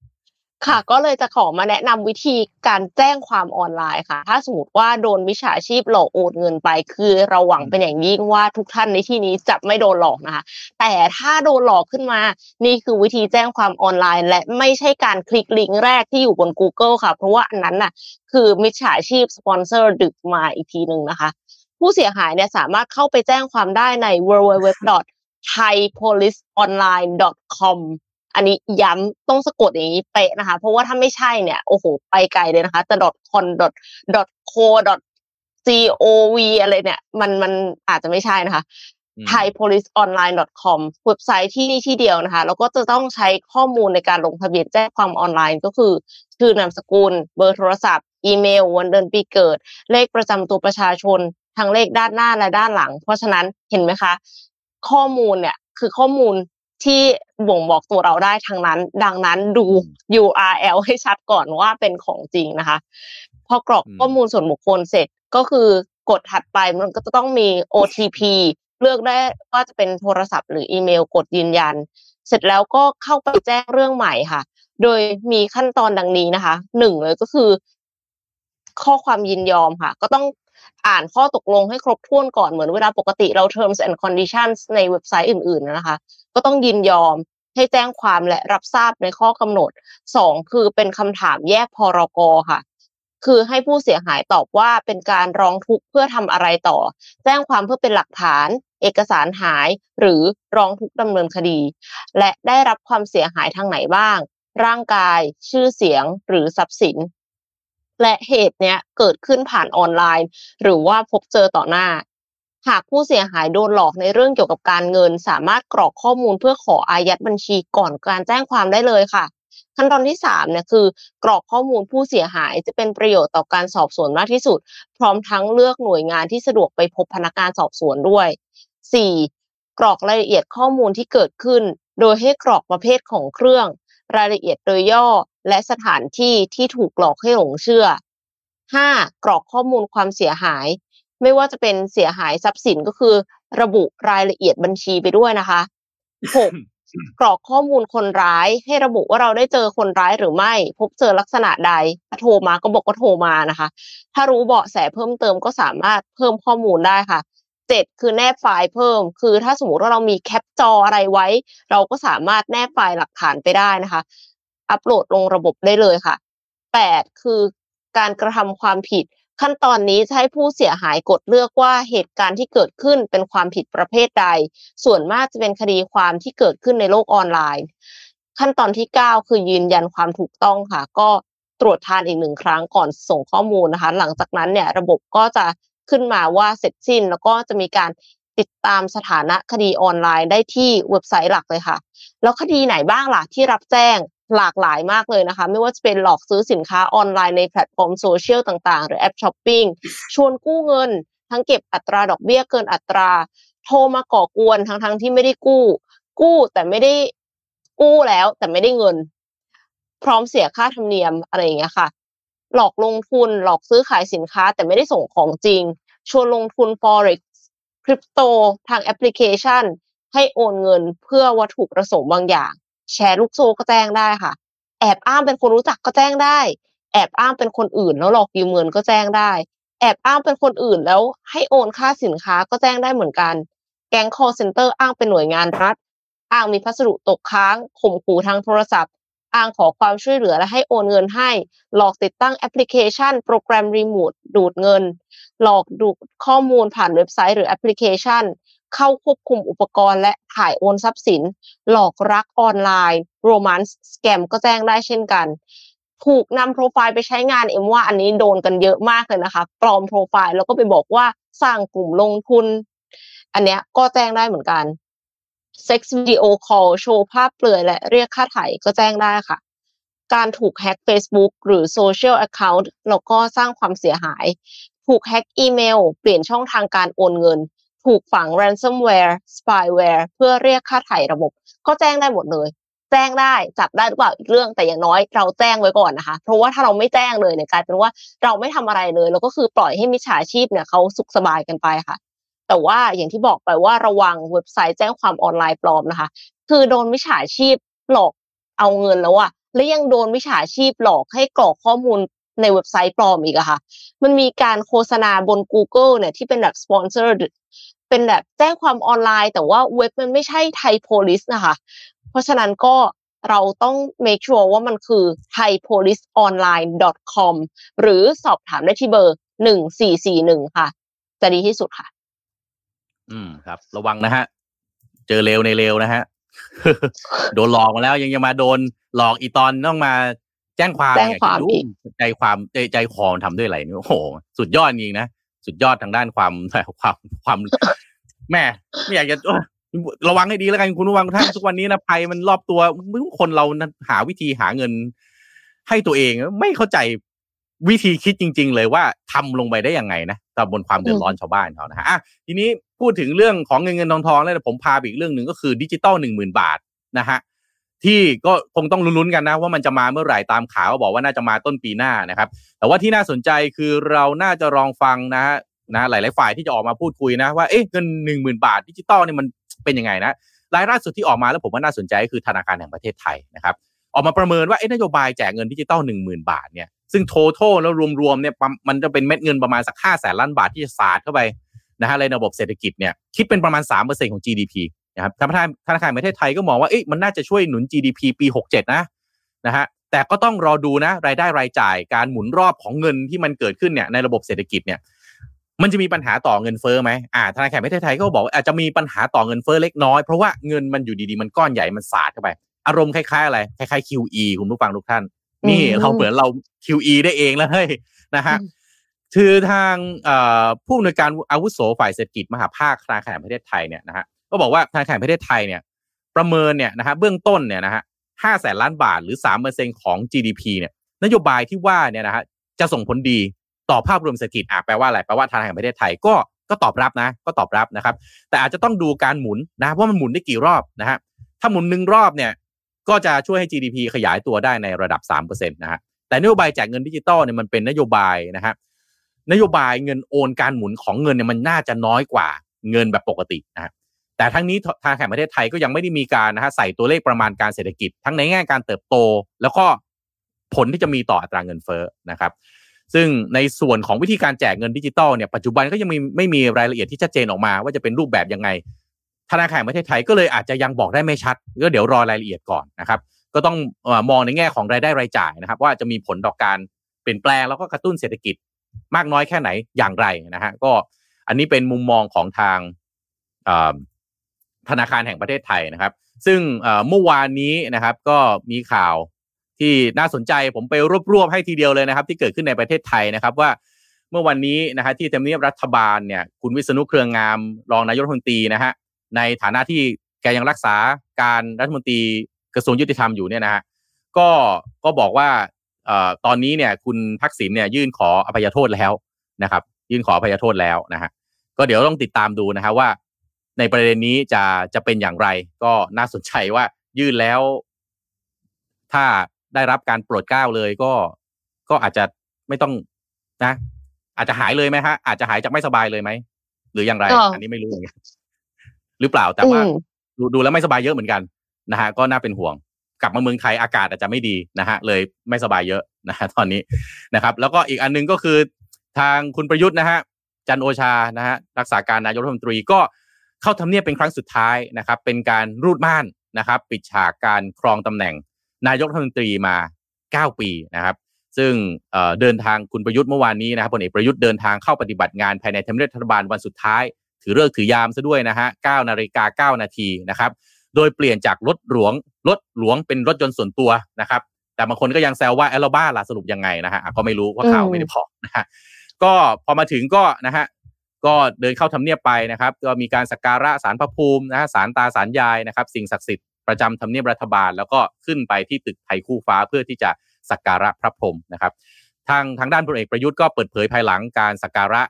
ค่ะก็เลยจะขอมาแนะนำวิธีการแจ้งความออนไลน์ค่ะถ้าสมมติว่าโดนมิจฉาชีพหลอกโอนเงินไปคือเราหวังเป็นอย่างยิ่งว่าทุกท่านในที่นี้จะไม่โดนหลอกนะคะแต่ถ้าโดนหลอกขึ้นมานี่คือวิธีแจ้งความออนไลน์และไม่ใช่การคลิกลิงก์แรกที่อยู่บน Google ค่ะเพราะว่าอันนั้นน่ะคือมิจฉาชีพสปอนเซอร์ดึกมาอีกทีนึงนะคะผู้เสียหายเนี่ยสามารถเข้าไปแจ้งความได้ใน ดับเบิลยู ดับเบิลยู ดับเบิลยู ดอท ไทย โพลิส ออนไลน์ ดอท คอมอันนี้ย้ำต้องสะกดอย่างนี้เป๊ะนะคะเพราะว่าถ้าไม่ใช่เนี่ยโอ้โหไปไกลเลยนะคะแต่ ดอท คอม ดอท โค ดอท จี โอ วี อะไรเนี่ยมันมันอาจจะไม่ใช่นะคะ ไทย โพลิส ออนไลน์ ดอท คอม เว็บไซต์ที่นี่ที่เดียวนะคะแล้วก็จะต้องใช้ข้อมูลในการลงทะเบียนแจ้งความออนไลน์ก็คือชื่อนามสกุลเบอร์โทรศัพท์อีเมลวันเดือนปีเกิดเลขประจำตัวประชาชนทั้งเลขด้านหน้าและด้านหลังเพราะฉะนั้นเห็นไหมคะข้อมูลเนี่ยคือข้อมูลที่บ่งบอกตัวเราได้ทั้งนั้นดังนั้นดู ยู อาร์ แอล ให้ชัดก่อนว่าเป็นของจริงนะคะพอกรอกข้อมูลส่วนบุคคลเสร็จก็คือกดถัดไปมันก็จะต้องมี โอ ที พี เลือกได้ว่าจะเป็นโทรศัพท์หรืออีเมลกดยืนยันเสร็จแล้วก็เข้าไปแจ้งเรื่องใหม่ค่ะโดยมีขั้นตอนดังนี้นะคะหนึ่งเลยก็คือข้อความยินยอมค่ะก็ต้องอ่านข้อตกลงให้ครบถ้วนก่อนเหมือนเวลาปกติเรา terms and conditions ในเว็บไซต์อื่นๆนะคะก็ต้องยินยอมให้แจ้งความและรับทราบในข้อกำหนดสองคือเป็นคำถามแยกพรก.ค่ะคือให้ผู้เสียหายตอบว่าเป็นการร้องทุกข์เพื่อทำอะไรต่อแจ้งความเพื่อเป็นหลักฐานเอกสารหายหรือร้องทุกข์ดำเนินคดีและได้รับความเสียหายทางไหนบ้างร่างกายชื่อเสียงหรือทรัพย์สินและเหตุเนี้ยเกิดขึ้นผ่านออนไลน์หรือว่าพบเจอต่อหน้าหากผู้เสียหายโดนหลอกในเรื่องเกี่ยวกับการเงินสามารถกรอกข้อมูลเพื่อขออายัดบัญชีก่อนการแจ้งความได้เลยค่ะขั้นตอนที่สามเนี่ยคือกรอกข้อมูลผู้เสียหายจะเป็นประโยชน์ต่อการสอบสวนมากที่สุดพร้อมทั้งเลือกหน่วยงานที่สะดวกไปพบพนักงานสอบสวนด้วยสี่กรอกรายละเอียดข้อมูลที่เกิดขึ้นโดยให้กรอกประเภทของเครื่องรายละเอียดโดยย่อและสถานที่ที่ถูกหลอกให้หลงเชื่อห้ากรอกข้อมูลความเสียหายไม่ว่าจะเป็นเสียหายทรัพย์สินก็คือระบุรายละเอียดบัญชีไปด้วยนะคะหกกรอกข้อมูลคนร้ายให้ระบุว่าเราได้เจอคนร้ายหรือไม่พบเจอลักษณะใดโทรมาก็บอกก็โทรมานะคะถ้ารู้เบาะแสเพิ่มเติมก็สามารถเพิ่มข้อมูลได้ค่ะเจ็ดคือแนบไฟล์เพิ่มคือถ้าสมมุติว่าเรามีแคปจออะไรไว้เราก็สามารถแนบไฟล์หลักฐานไปได้นะคะอัปโหลดลงระบบได้เลยค่ะแปดคือการกระทำความผิดขั้นตอนนี้จะให้ผู้เสียหายกดเลือกว่าเหตุการณ์ที่เกิดขึ้นเป็นความผิดประเภทใดส่วนมากจะเป็นคดีความที่เกิดขึ้นในโลกออนไลน์ขั้นตอนที่เก้าคือยืนยันความถูกต้องค่ะก็ตรวจทานอีกหนึ่งครั้งก่อนส่งข้อมูลนะคะหลังจากนั้นเนี่ยระบบก็จะขึ้นมาว่าเสร็จสิ้นแล้วก็จะมีการติดตามสถานะคดีออนไลน์ได้ที่เว็บไซต์หลักเลยค่ะแล้วคดีไหนบ้างล่ะที่รับแจ้งหลากหลายมากเลยนะคะไม่ว่าจะเป็นหลอกซื้อสินค้าออนไลน์ในแพลตฟอร์มโซเชียลต่างๆหรือแอปช้อปปิ้งชวนกู้เงินทั้งเก็บอัตราดอกเบี้ยเกินอัตราโทรมาก่อกวนทั้งๆที่ไม่ได้กู้กู้แต่ไม่ได้กู้แล้วแต่ไม่ได้เงินพร้อมเสียค่าธรรมเนียมอะไรอย่างเงี้ยค่ะหลอกลงทุนหลอกซื้อขายสินค้าแต่ไม่ได้ส่งของจริงชวนลงทุน forex คริปโตทางแอปพลิเคชันให้โอนเงินเพื่อวัตถุประสงค์บางอย่างแชร์ลูกโซ่ก็แจ้งได้ค่ะแอบอ้างเป็นคนรู้จักก็แจ้งได้ แอบอ้างเป็นคนอื่นแล้วหลอกยืมเงินก็แจ้งได้แอบอ้างเป็นคนอื่นแล้วให้โอนค่าสินค้าก็แจ้งได้เหมือนกันแก๊ง call center อ้างเป็นหน่วยงานรัฐอ้างมีพัสดุตกค้างข่มขู่ทางโทรศัพท์อ้างขอความช่วยเหลือและให้โอนเงินให้หลอกติดตั้งแอปพลิเคชันโปรแกรมรีโมทดูดเงินหลอกดูดข้อมูลผ่านเว็บไซต์หรือแอปพลิเคชันเข้าควบคุมอุปกรณ์และถ่ายโอนทรัพย์สินหลอกรักออนไลน์โรแมนซ์สแกมก็แจ้งได้เช่นกันถูกนำโปรไฟล์ไปใช้งานเอ็มว่าอันนี้โดนกันเยอะมากเลยนะคะปลอมโปรไฟล์แล้วก็ไปบอกว่าสร้างกลุ่มลงทุนอันเนี้ยก็แจ้งได้เหมือนกันเซ็กซ์วิดีโอคอลโชว์ภาพเปลือยและเรียกค่าไถ่ก็แจ้งได้ค่ะการถูกแฮ็ก Facebook หรือ Social Account แล้วก็สร้างความเสียหายถูกแฮ็กอีเมลเปลี่ยนช่องทางการโอนเงินถูกฝัง ransomware spyware เพื่อเรียกค่าไถ่ระบบก็แจ้งได้หมดเลยแจ้งได้จับได้หรือเปล่าอีกเรื่องแต่อย่างน้อยเราแจ้งไว้ก่อนนะคะเพราะว่าถ้าเราไม่แจ้งเลยเนี่ยกลายเป็นว่าเราไม่ทำอะไรเลยแล้วก็คือปล่อยให้มิจฉาชีพเนี่ยเขาสุขสบายกันไปค่ะแต่ว่าอย่างที่บอกไปว่าระวังเว็บไซต์แจ้งความออนไลน์ปลอมนะคะคือโดนมิจฉาชีพหลอกเอาเงินแล้วอะและยังโดนมิจฉาชีพหลอกให้กรอกข้อมูลในเว็บไซต์ปลอมอีกอะค่ะมันมีการโฆษณาบน Google เนี่ยที่เป็นแบบ sponsored เป็นแบบแจ้งความออนไลน์แต่ว่าเว็บมันไม่ใช่ Thai Police นะคะเพราะฉะนั้นก็เราต้อง make sure ว่ามันคือ ไทยโพลิสออนไลน์ ดอท คอม หรือสอบถามได้ที่เบอร์หนึ่งสี่สี่หนึ่งค่ะจะดีที่สุดค่ะอืมครับระวังนะฮะเจอเร็วในเร็วนะฮะ โดนหลอกมาแล้วยังยังมาโดนหลอกอีตอนต้องมาแจ้งความเนี่ยรู้ใจความใจใจคอทำด้วยอะไรนี่โอ้โหสุดยอดจริงนะสุดยอดทางด้านความความความ แม่ไม่อยากจะระวังให้ดีแล้วกันคุณระวังท่านทุกวันนี้นะภัยมันรอบตัวคนเราหาวิธีหาเงินให้ตัวเองไม่เข้าใจวิธีคิดจริงๆเลยว่าทำลงไปได้ยังไงนะตามบนความเดือดร้อนชาวบ้านเขานะฮะอ่ะทีนี้พูดถึงเรื่องของเงินเงินทองทองแล้วผมพาไปอีกเรื่องหนึ่งก็คือดิจิตอล หนึ่งหมื่น บาทนะฮะที่ก็คงต้องลุ้นๆกันนะว่ามันจะมาเมื่อไหร่ตามข่าวบอกว่าน่าจะมาต้นปีหน้านะครับแต่ว่าที่น่าสนใจคือเราน่าจะลองฟังนะฮะนะหลายๆฝ่ายที่จะออกมาพูดคุยนะว่าเอ๊ะเงิน หนึ่งหมื่น บาทดิจิตอลเนี่ยมันเป็นยังไงนะรายล่าสุดที่ออกมาแล้วผมว่าน่าสนใจก็คือธนาคารแห่งประเทศไทยนะครับออกมาประเมินว่าเอ๊ะนโยบายแจกเงินดิจิตอล หนึ่งหมื่น บาทเนี่ยซึ่ง total แล้วรวมๆเนี่ยมันจะเป็นเม็ดเงินประมาณสัก ห้าแสน ล้านบาทที่จะสาดเข้าไปนะฮะในระบบเศรษฐกิจเนี่ยคิดเป็นประมาณ สามเปอร์เซ็นต์ ของ จี ดี พี นะครับธนาคารธนาคารแห่งประเทศไทยก็มองว่าเอ๊ะมันน่าจะช่วยหนุน จี ดี พี ปีหกสิบเจ็ดนะนะฮะแต่ก็ต้องรอดูนะรายได้รายจ่ายการหมุนรอบของเงินที่มันเกิดขึ้นเนี่ยในระบบเศรษฐกิจเนี่ยมันจะมีปัญหาต่อเงินเฟ้อไหมอ่าธนาคารแห่งประเทศไทยก็บอกว่าอาจจะมีปัญหาต่อเงินเฟ้อเล็กน้อยเพราะว่าเงินมันอยู่ดีๆมันก้อนใหญ่มันสาดเข้าไปอารมณ์คล้ายๆอะไรคล้ายๆ คิว อี คุณผู้ฟังทุกท่านนี่เราเหมือนเรา คิว อี ได้เองแล้วเฮ้ยนะฮะคือทางผู้อำนวยการอาวุโสฝ่ายเศรษฐกิจมหาภาคธนาคารแห่งประเทศไทยเนี่ยนะฮะก็บอกว่าธนาคารแห่งประเทศไทยเนี่ยประเมินเนี่ยนะฮะเบื้องต้นเนี่ยนะฮะห้าแสนล้านบาทหรือ สามเปอร์เซ็นต์ ของ จี ดี พี เนี่ยนโยบายที่ว่าเนี่ยนะฮะจะส่งผลดีต่อภาพรวมเศรษฐกิจอ่ะแปลว่าอะไรแปลว่าธนาคารแห่งประเทศไทยก็ก็ตอบรับนะก็ตอบรับนะครับแต่อาจจะต้องดูการหมุนนะว่ามันหมุนได้กี่รอบนะฮะถ้าหมุนหนึ่งรอบเนี่ยก็จะช่วยให้ จี ดี พี ขยายตัวได้ในระดับ สามเปอร์เซ็นต์ นะฮะแต่นโยบายแจกเงินดิจิตอลเนี่ยมันเป็นนโยบายนะฮะนโยบายเงินโอนการหมุนของเงินเนี่ยมันน่าจะน้อยกว่าเงินแบบปกตินะฮะแต่ทั้งนี้ธนาคารแห่งประเทศไทยก็ยังไม่ได้มีการนะฮะใส่ตัวเลขประมาณการเศรษฐกิจทั้งในแง่การเติบโตแล้วก็ผลที่จะมีต่ออัตราเงินเฟ้อนะครับซึ่งในส่วนของวิธีการแจกเงินดิจิตอลเนี่ยปัจจุบันก็ยังไม่ไม่มีรายละเอียดที่ชัดเจนออกมาว่าจะเป็นรูปแบบยังไงธนาคารแห่งประเทศไทยก็เลยอาจจะยังบอกได้ไม่ชัดก็เดี๋ยวรอรายละเอียดก่อนนะครับก็ต้องมองในแง่ของรายได้รายจ่ายนะครับว่าจะมีผลต่อการเปลี่ยนแปลงแล้วก็กระตุ้นเศรษฐกิจมากน้อยแค่ไหนอย่างไรนะฮะก็อันนี้เป็นมุมมองของทางธนาคารแห่งประเทศไทยนะครับซึ่งเมื่อวานนี้นะครับก็มีข่าวที่น่าสนใจผมไปรวบๆให้ทีเดียวเลยนะครับที่เกิดขึ้นในประเทศไทยนะครับว่าเมื่อวันนี้นะฮะที่ทำเนียบรัฐบาลเนี่ยคุณวิษณุเครืองามรองนายกรัฐมนตรีนะฮะในฐานะที่แกยังรักษาการรัฐมนตรีกระทรวงยุติธรรมอยู่เนี่ยนะฮะก็ก็บอกว่าเอ่อตอนนี้เนี่ยคุณทักษิณเนี่ยยื่นขออภัยโทษแล้วนะครับยื่นขออภัยโทษแล้วนะฮะก็เดี๋ยวต้องติดตามดูนะฮะว่าในประเด็นนี้จะจะเป็นอย่างไรก็น่าสนใจว่ายื่นแล้วถ้าได้รับการโปรดเกล้าเลยก็ก็อาจจะไม่ต้องนะอาจจะหายเลยไหมฮะอาจจะหายจากไม่สบายเลยไหมหรืออย่างไรอันนี้ไม่รู้เหมือนกันหรือเปล่าแต่ว่าดูดูแล้วไม่สบายเยอะเหมือนกันนะฮะก็น่าเป็นห่วงกลับมาเมืองไทยอากาศอาจจะไม่ดีนะฮะเลยไม่สบายเยอะ นะฮะตอนนี้นะครับแล้วก็อีกอันนึงก็คือทางคุณประยุทธ์นะฮะจันโอชานะฮะรักษาการนายกรัฐมนตรีก็เข้าทำเนียบเป็นครั้งสุดท้ายนะครับเป็นการรูดม่านนะครับปิดฉากการครองตำแหน่งนายกรัฐมนตรีมาเก้าปีนะครับซึ่งเอ่อเดินทางคุณประยุทธ์เมื่อวานนี้นะครับพลเอกประยุทธ์เดินทางเข้าปฏิบัติงานภายในทำเนียบรัฐบาลวันสุดท้ายถือเลิกถือยามซะด้วยนะฮะ เก้านาฬิกาเก้านาที นนะครับโดยเปลี่ยนจากรถหลวงรถหลวงเป็นรถยนต์ส่วนตัวนะครับแต่บางคนก็ยังแซวว่าเอลบ้าล่ะสรุปยังไงนะฮะก็ไม่รู้ว่าข่าวไม่ได้พอนะฮะก็พอมาถึงก็นะฮะก็เดินเข้าทำเนียบไปนะครับก็มีการสักการะศาลพระภูมินะฮะศาลตาศาลยายนะครับสิ่งศักดิ์สิทธิ์ประจำทำเนียบรัฐบาลแล้วก็ขึ้นไปที่ตึกไทยคู่ฟ้าเพื่อที่จะสักการะพระพรหมนะครับทางทางด้านพลเอกประยุทธ์ก็เปิดเผยภายหลังการสักการะ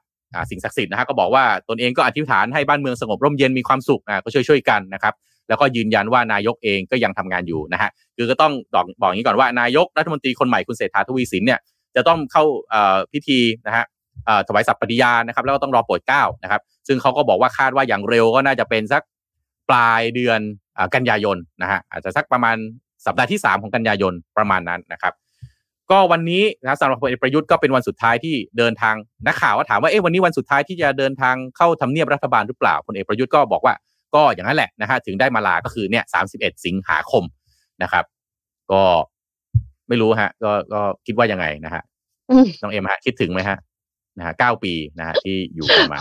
สิ่งศักดิ์สิทธิ์นะฮะก็บอกว่าตนเองก็อธิษฐานให้บ้านเมืองสงบร่มเย็นมีความสุขอ่ะก็ช่วยๆกันนะครับแล้วก็ยืนยันว่านายกเองก็ยังทำงานอยู่นะฮะคือก็ต้องบอกบอกอย่างนี้ก่อนว่านายกรัฐมนตรีคนใหม่คุณเศรษฐาทวีสินเนี่ยจะต้องเข้าพิธีนะฮะถวายสัตย์ปฏิญาณนะครับแล้วก็ต้องรอโปรดเกล้านะครับซึ่งเขาก็บอกว่าคาดว่าอย่างเร็วก็น่าจะเป็นสักปลายเดือนกันยายนนะฮะอาจจะสักประมาณสัปดาห์ที่สามของกันยายนประมาณนั้นนะครับก็วันนี้นะสำหรับพลเอกประยุทธ์ก็เป็นวันสุดท้ายที่เดินทางนักข่าวก็ถามว่าเอ๊ะวันนี้วันสุดท้ายที่จะเดินทางเข้าทำเนียบรัฐบาลหรือเปล่าพลเอกประยุทธ์ก็บอกว่าก็อย่างนั้นแหละนะฮะถึงได้มาลาก็คือเนี่ยสามสิบเอ็ดสิงหาคมนะครับก็ไม่รู้ฮะก็ก็คิดว่ายังไงนะฮะน้องเอ็มฮะคิดถึงไหมฮะนะฮะเก้าปีนะฮะที่อยู่กันมา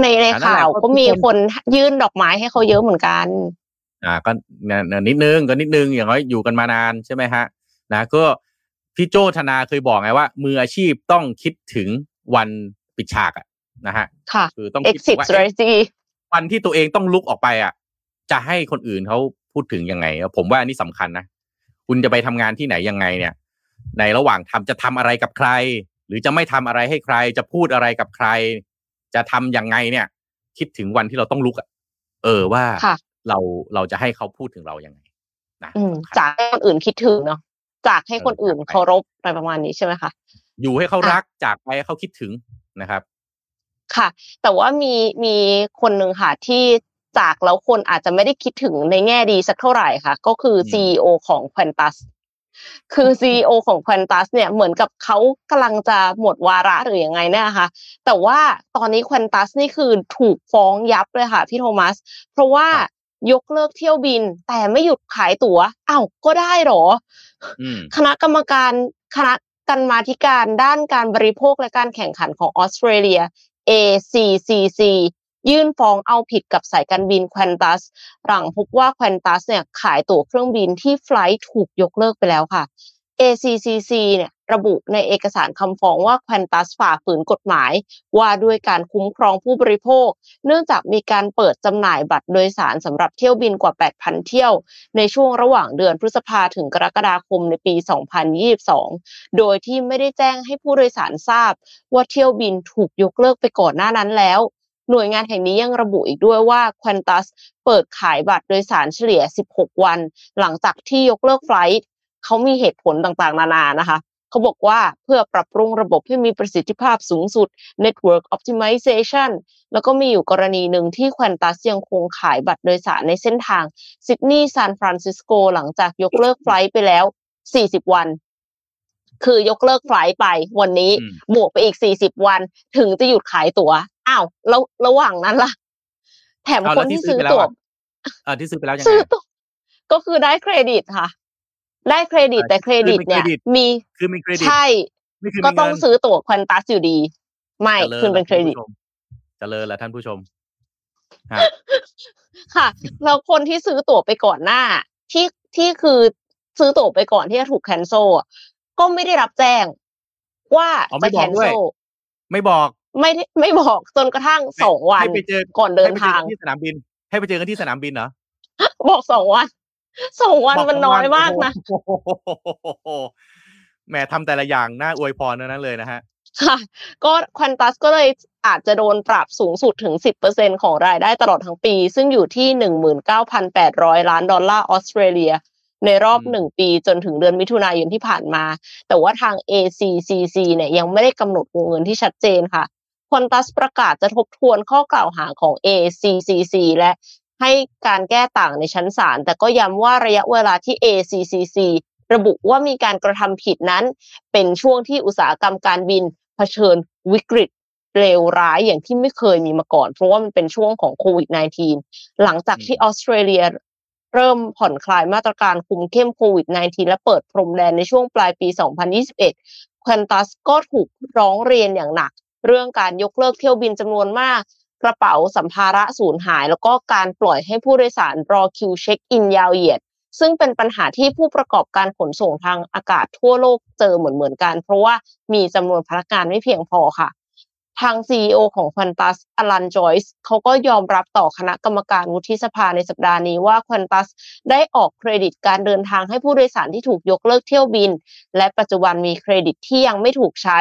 ในในข่าวก็มีคนยื่นดอกไม้ให้เขาเยอะเหมือนกันอ่าก็นิดนึงก็นิดนึงอย่างน้อยอยู่กันมานานใช่ไหมฮะนะก็พี่โจธนาเคยบอกไงว่ามืออาชีพต้องคิดถึงวันปิดฉากอะนะฮะค่ะคือต้องคิดว่าวันที่ตัวเองต้องลุกออกไปอ่ะจะให้คนอื่นเขาพูดถึงยังไงผมว่าอันนี้สำคัญนะคุณจะไปทำงานที่ไหนยังไงเนี่ยในระหว่างทำจะทำอะไรกับใครหรือจะไม่ทำอะไรให้ใครจะพูดอะไรกับใครจะทำยังไงเนี่ยคิดถึงวันที่เราต้องลุกอ่ะเออว่าเราเราจะให้เขาพูดถึงเรายังไงนะจากให้คนอื่นคิดถึงเนาะจากให้คนอื่นเคารพอะไรประมาณนี้ใช่ไหมคะอยู่ให้เขารักจากไปให้เขาคิดถึงนะครับค่ะแต่ว่ามีมีคนนึงค่ะที่จากแล้วคนอาจจะไม่ได้คิดถึงในแง่ดีสักเท่าไหร่ค่ะก็คือ ซี อี โอ ของ Qantas คือ ซี อี โอ ของ Qantas เนี่ยเหมือนกับเขากำลังจะหมดวาระหรือยังไงเนี่ยค่ะแต่ว่าตอนนี้ Qantas นี่คือถูกฟ้องยับเลยค่ะพี่โทมัสเพราะว่ายกเลิกเที่ยวบินแต่ไม่หยุดขายตั๋วอ้าวก็ได้เหรอคณะกรรมการคณะกรรมาธิการด้านการบริโภคและการแข่งขันของออสเตรเลียเอ ซี ซี ซี ยื่นฟ้องเอาผิดกับสายการบิน Qantas หลังพบว่า Qantas เนี่ยขายตั๋วเครื่องบินที่ไฟลท์ถูกยกเลิกไปแล้วค่ะ เอ ซี ซี ซี เนี่ยระบุในเอกสารคำฟ้องว่า Qantas ฝ่าฝืนกฎหมายว่าด้วยการคุ้มครองผู้บริโภคเนื่องจากมีการเปิดจำหน่ายบัตรโดยสารสำหรับเที่ยวบินกว่า แปดพัน เที่ยวในช่วงระหว่างเดือนพฤษภาถึงกรกฎาคมในปี สองพันยี่สิบสองโดยที่ไม่ได้แจ้งให้ผู้โดยสารทราบว่าเที่ยวบินถูกยกเลิกไปก่อนหน้านั้นแล้วหน่วยงานแห่งนี้ยังระบุอีกด้วยว่า Qantas เปิดขายบัตรโดยสารเฉลี่ยสิบหกวันหลังจากที่ยกเลิกไฟลท์เขามีเหตุผลต่างๆนานานะคะเขาบอกว่าเพื่อปรับปรุงระบบให้มีประสิทธิภาพสูงสุด Network Optimization แล้วก็มีอยู่กรณีหนึ่งที่ Qantas ยังคงขายบัตรโดยสารในเส้นทางซิดนีย์ซานฟรานซิสโกหลังจากยกเลิกไฟลท์ไปแล้วสี่สิบวันคือยกเลิกไฟลท์ไปวันนี้บวกไปอีกสี่สิบวันถึงจะหยุดขายตั๋วอ้าวแล้วระหว่างนั้นล่ะแถมคนที่ซื้อตั๋วเอ่อที่ซื้อไปแล้วยังไงก็คือได้เครดิตค่ะได้เครดิตแต่เครดิตเนี่ยมีคือมีเครดิตใช่ก็ต้องซื้อตั๋ว Qantas อยู่ดีไม่คืนเป็นเครดิตเจริญแล้วท่านผู้ชมค่ะแล้วคนที่ซื้อตั๋วไปก่อนหน้าที่ที่คือซื้อตั๋วไปก่อนที่จะถูกแคนเซิลก็ไม่ได้รับแจ้งว่าจะแคนเซิลไม่บอกไม่ไม่บอกจนกระทั่งสองวันก่อนเดินทางที่สนามบินให้ไปเจอกันที่สนามบินเหรอบอกสองวันสองวันมันน้อยมากนะแหมทำแต่ละอย่างน่าอวยพรนั้นเลยนะฮะค่ะก็ Qantas ก็เลยอาจจะโดนปรับสูงสุดถึง สิบเปอร์เซ็นต์ ของรายได้ตลอดทั้งปีซึ่งอยู่ที่ หนึ่งหมื่นเก้าพันแปดร้อยล้านดอลลาร์ออสเตรเลียในรอบหนึ่งปีจนถึงเดือนมิถุนายนที่ผ่านมาแต่ว่าทาง เอ ซี ซี ซี เนี่ยยังไม่ได้กำหนดวงเงินที่ชัดเจนค่ะ Qantas ประกาศจะทบทวนข้อกล่าวหาของ เอ ซี ซี ซี และให้การแก้ต่างในชั้นศาลแต่ก็ย้ำว่าระยะเวลาที่ เอ ซี ซี ซี ระบุว่ามีการกระทำผิดนั้นเป็นช่วงที่อุตสาหกรรมการบินเผชิญวิกฤตเลวร้ายอย่างที่ไม่เคยมีมาก่อนเพราะว่ามันเป็นช่วงของโควิด สิบเก้า หลังจากที่ออสเตรเลียเริ่มผ่อนคลายมาตรการคุมเข้มโควิด สิบเก้า และเปิดพรมแดนในช่วงปลายปี สองพันยี่สิบเอ็ด Qantas ก็ถูกร้องเรียนอย่างหนักเรื่องการยกเลิกเที่ยวบินจำนวนมากกระเป๋าสัมภาระสูญหายแล้วก็การปล่อยให้ผู้โดยสารรอคิวเช็คอินยาวเหยียดซึ่งเป็นปัญหาที่ผู้ประกอบการขนส่งทางอากาศทั่วโลกเจอเหมือนๆกันเพราะว่ามีจำนวนพนักงานไม่เพียงพอค่ะทาง ซี อี โอ ของ Qantas Alan Joyce เขาก็ยอมรับต่อคณะกรรมการวุฒิสภาในสัปดาห์นี้ว่า Qantas ได้ออกเครดิตการเดินทางให้ผู้โดยสารที่ถูกยกเลิกเที่ยวบินและปัจจุบันมีเครดิตที่ยังไม่ถูกใช้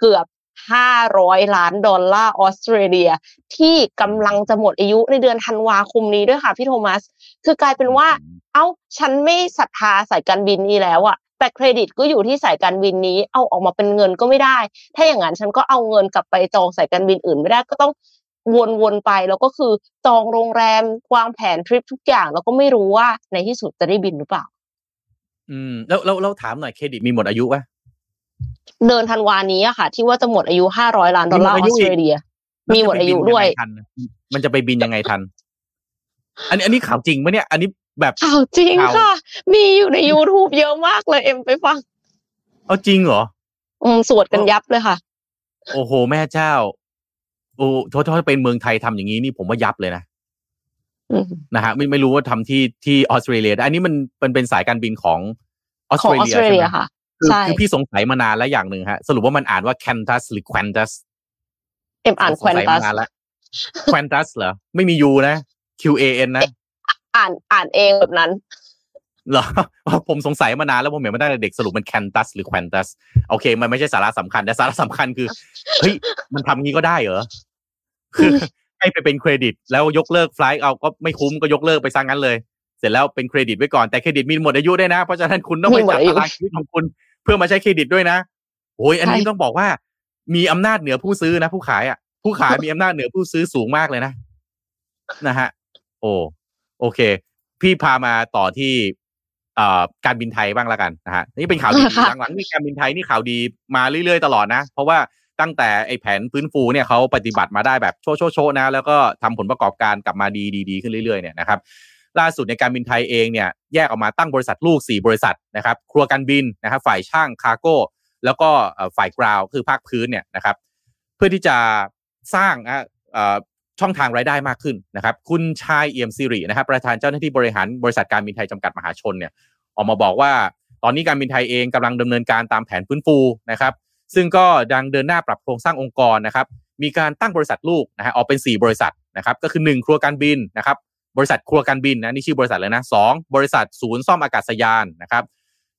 เกือบห้าร้อยล้านดอลลาร์ออสเตรเลียที่กำลังจะหมดอายุในเดือนธันวาคมนี้ด้วยค่ะพี่โทมัสคือกลายเป็นว่าเอ้าฉันไม่ศรัทธาสายการบินนี้แล้วอะแต่เครดิตก็อยู่ที่สายการบินนี้เอาออกมาเป็นเงินก็ไม่ได้ถ้าอย่างนั้นฉันก็เอาเงินกลับไปจองสายการบินอื่นไม่ได้ก็ต้องวนๆไปแล้วก็คือจองโรงแรมวางแผนทริปทุกอย่างแล้วก็ไม่รู้ว่าในที่สุดจะได้บินหรือเปล่าอืมแล้วแล้วเราถามหน่อยเครดิตมีหมดอายุป่ะเดือนธันวาคมนี้อะค่ะที่ว่าจะหมดอายุห้าร้อยล้านดอลลาร์ออสเตรเลียมีหมดอายุด้วยมันจะไปบินยังไงทันอันนี้อันนี้ข่าวจริงป่ะเนี่ยอันนี้แบบข่าวจริงค่ะมีอยู่ใน YouTube เยอะมากเลยเอ็มไปฟังเอาจริงเหรออืมสวดกันยับเลยค่ะโอ้โหแม่เจ้าโอ้โทษๆเป็นเมืองไทยทำอย่างนี้นี่ผมว่ายับเลยนะนะฮะไม่ไม่รู้ว่าทำที่ที่ออสเตรเลียอันนี้มันมันเป็นสายการบินของออสเตรเลียค่ะคือพี่สงสัยมานานแล้วอย่างหนึ่งฮะสรุปว่ามันอ่านว่า Qantas หรือ Qantas เอ็มอ่าน Qantas Qantas เหรอไม่มี U นะ Q A N นะอ่านอ่านเองแบบนั้นเหรอผมสงสัยมานานแล้วผมเห็นมาตั้งแต่เด็กสรุปมัน Qantas หรือ Qantas โอเคมันไม่ใช่สาระสำคัญแต่สาระสำคัญคือเฮ้ยมันทำงี้ก็ได้เหรอคือให้ไปเป็นเครดิตแล้วยกเลิกไฟล์เอาก็ไม่คุ้มก็ยกเลิกไปซะงั้นเลยเสร็จแล้วเป็นเครดิตไว้ก่อนแต่เครดิตมีหมดอายุได้นะเพราะฉะนั้นคุณต้องไปจัดตารางชีวิตของคุณเพื่อมาใช้เครดิตด้วยนะโอ้ยอันนี้ต้องบอกว่ามีอำนาจเหนือผู้ซื้อนะผู้ขายอ่ะผู้ขายมีอำนาจเหนือผู้ซื้อสูงมากเลยนะนะฮะโอ้โอเคพี่พามาต่อที่เอ่อการบินไทยบ้างละกันนะฮะนี่เป็นข่าวดีหลังๆนี่การบินไทยนี่ข่าวดีมาเรื่อยๆตลอดนะเพราะว่าตั้งแต่ไอ้แผนฟื้นฟูเนี่ยเขาปฏิบัติมาได้แบบโชว์โชว์นะแล้วก็ทำผลประกอบการกลับมาดีๆขึ้นเรื่อยๆเนี่ยนะครับล่าสุดในการบินไทยเองเนี่ยแยกออกมาตั้งบริษัทลูกสี่บริษัทนะครับครัวการบินนะครับฝ่ายช่างคาร์โก้แล้วก็ฝ่ายกราวคือภาคพื้นเนี่ยนะครับเพื่อที่จะสร้างช่องทางรายได้มากขึ้นนะครับคุณชายเอี่ยมสิรินะครับประธานเจ้าหน้าที่บริหารบริษัทการบินไทยจำกัดมหาชนเนี่ยออกมาบอกว่าตอนนี้การบินไทยเองกำลังดำเนินการตามแผนฟื้นฟูนะครับซึ่งก็ดังเดินหน้าปรับโครงสร้างองค์กรนะครับมีการตั้งบริษัทลูกนะฮะออกเป็นสี่บริษัทนะครับก็คือหนึ่งครัวการบินนะครับบริษัทครัวการบินนะนี่ชื่อบริษัทเลยนะสองบริษัทศูนย์ซ่อมอากาศยานนะครับ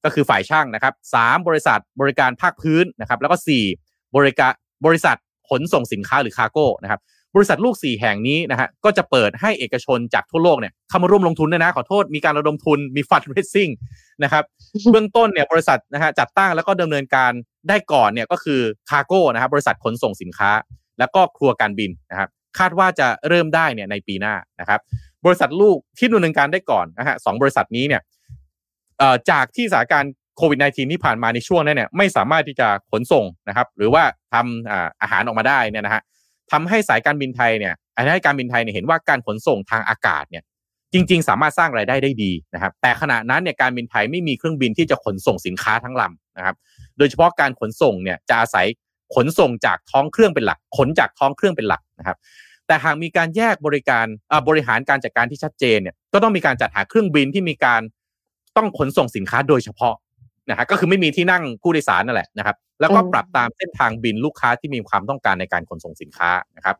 ก็คือฝ่ายช่างนะครับสามบริษัทบริการภาคพื้นนะครับแล้วก็สี่บริการบริษัทขนส่งสินค้าหรือคาร์โก้นะครับบริษัทลูกสี่แห่งนี้นะฮะก็จะเปิดให้เอกชนจากทั่วโลกเนี่ยเข้ามาร่วมลงทุนด้วยนะขอโทษมีการระดมทุนมีฟันเรซซิ่งนะครับเบื้องต้นเนี่ยบริษัทนะฮะจัดตั้งแล้วก็ดำเนินการได้ก่อนเนี่ยก็คือคาร์โก้นะครับบริษัทขนส่งสินค้าแล้วก็ครัวการบินนะครับคาดว่าจะเริ่มได้เนี่ยในปีหน้านะครับบริษัทลูกที่ดำเนินการได้ก่อนนะฮะสองบริษัทนี้เนี่ยจากที่สถานการณ์โควิด สิบเก้า ที่ผ่านมาในช่วงนั้นเนี่ยไม่สามารถที่จะขนส่งนะครับหรือว่าทำ อ, อาหารออกมาได้เนี่ยนะฮะทำให้สายการบินไทยเนี่ยอันนี้การบินไทยเนี่ยเห็นว่าการขนส่งทางอากาศเนี่ยจริงๆสามารถสร้างรายได้ได้ดีนะครับแต่ขณะนั้นเนี่ยการบินไทยไม่มีเครื่องบินที่จะขนส่งสินค้าทั้งลำนะครับโดยเฉพาะการขนส่งเนี่ยจะอาศัยขนส่งจากท้องเครื่องเป็นหลักขนจากท้องเครื่องเป็นหลักนะครับแต่หากมีการแยกบริการบริหารการจัดการที่ชัดเจนเนี่ยก็ต้องมีการจัดหาเครื่องบินที่มีการต้องขนส่งสินค้าโดยเฉพาะนะฮะก็คือไม่มีที่นั่งผู้โดยสารนั่นแหละนะครับแล้วก็ปรับตามเส้นทางบินลูกค้าที่มีความต้องการในการขนส่งสินค้านะครับ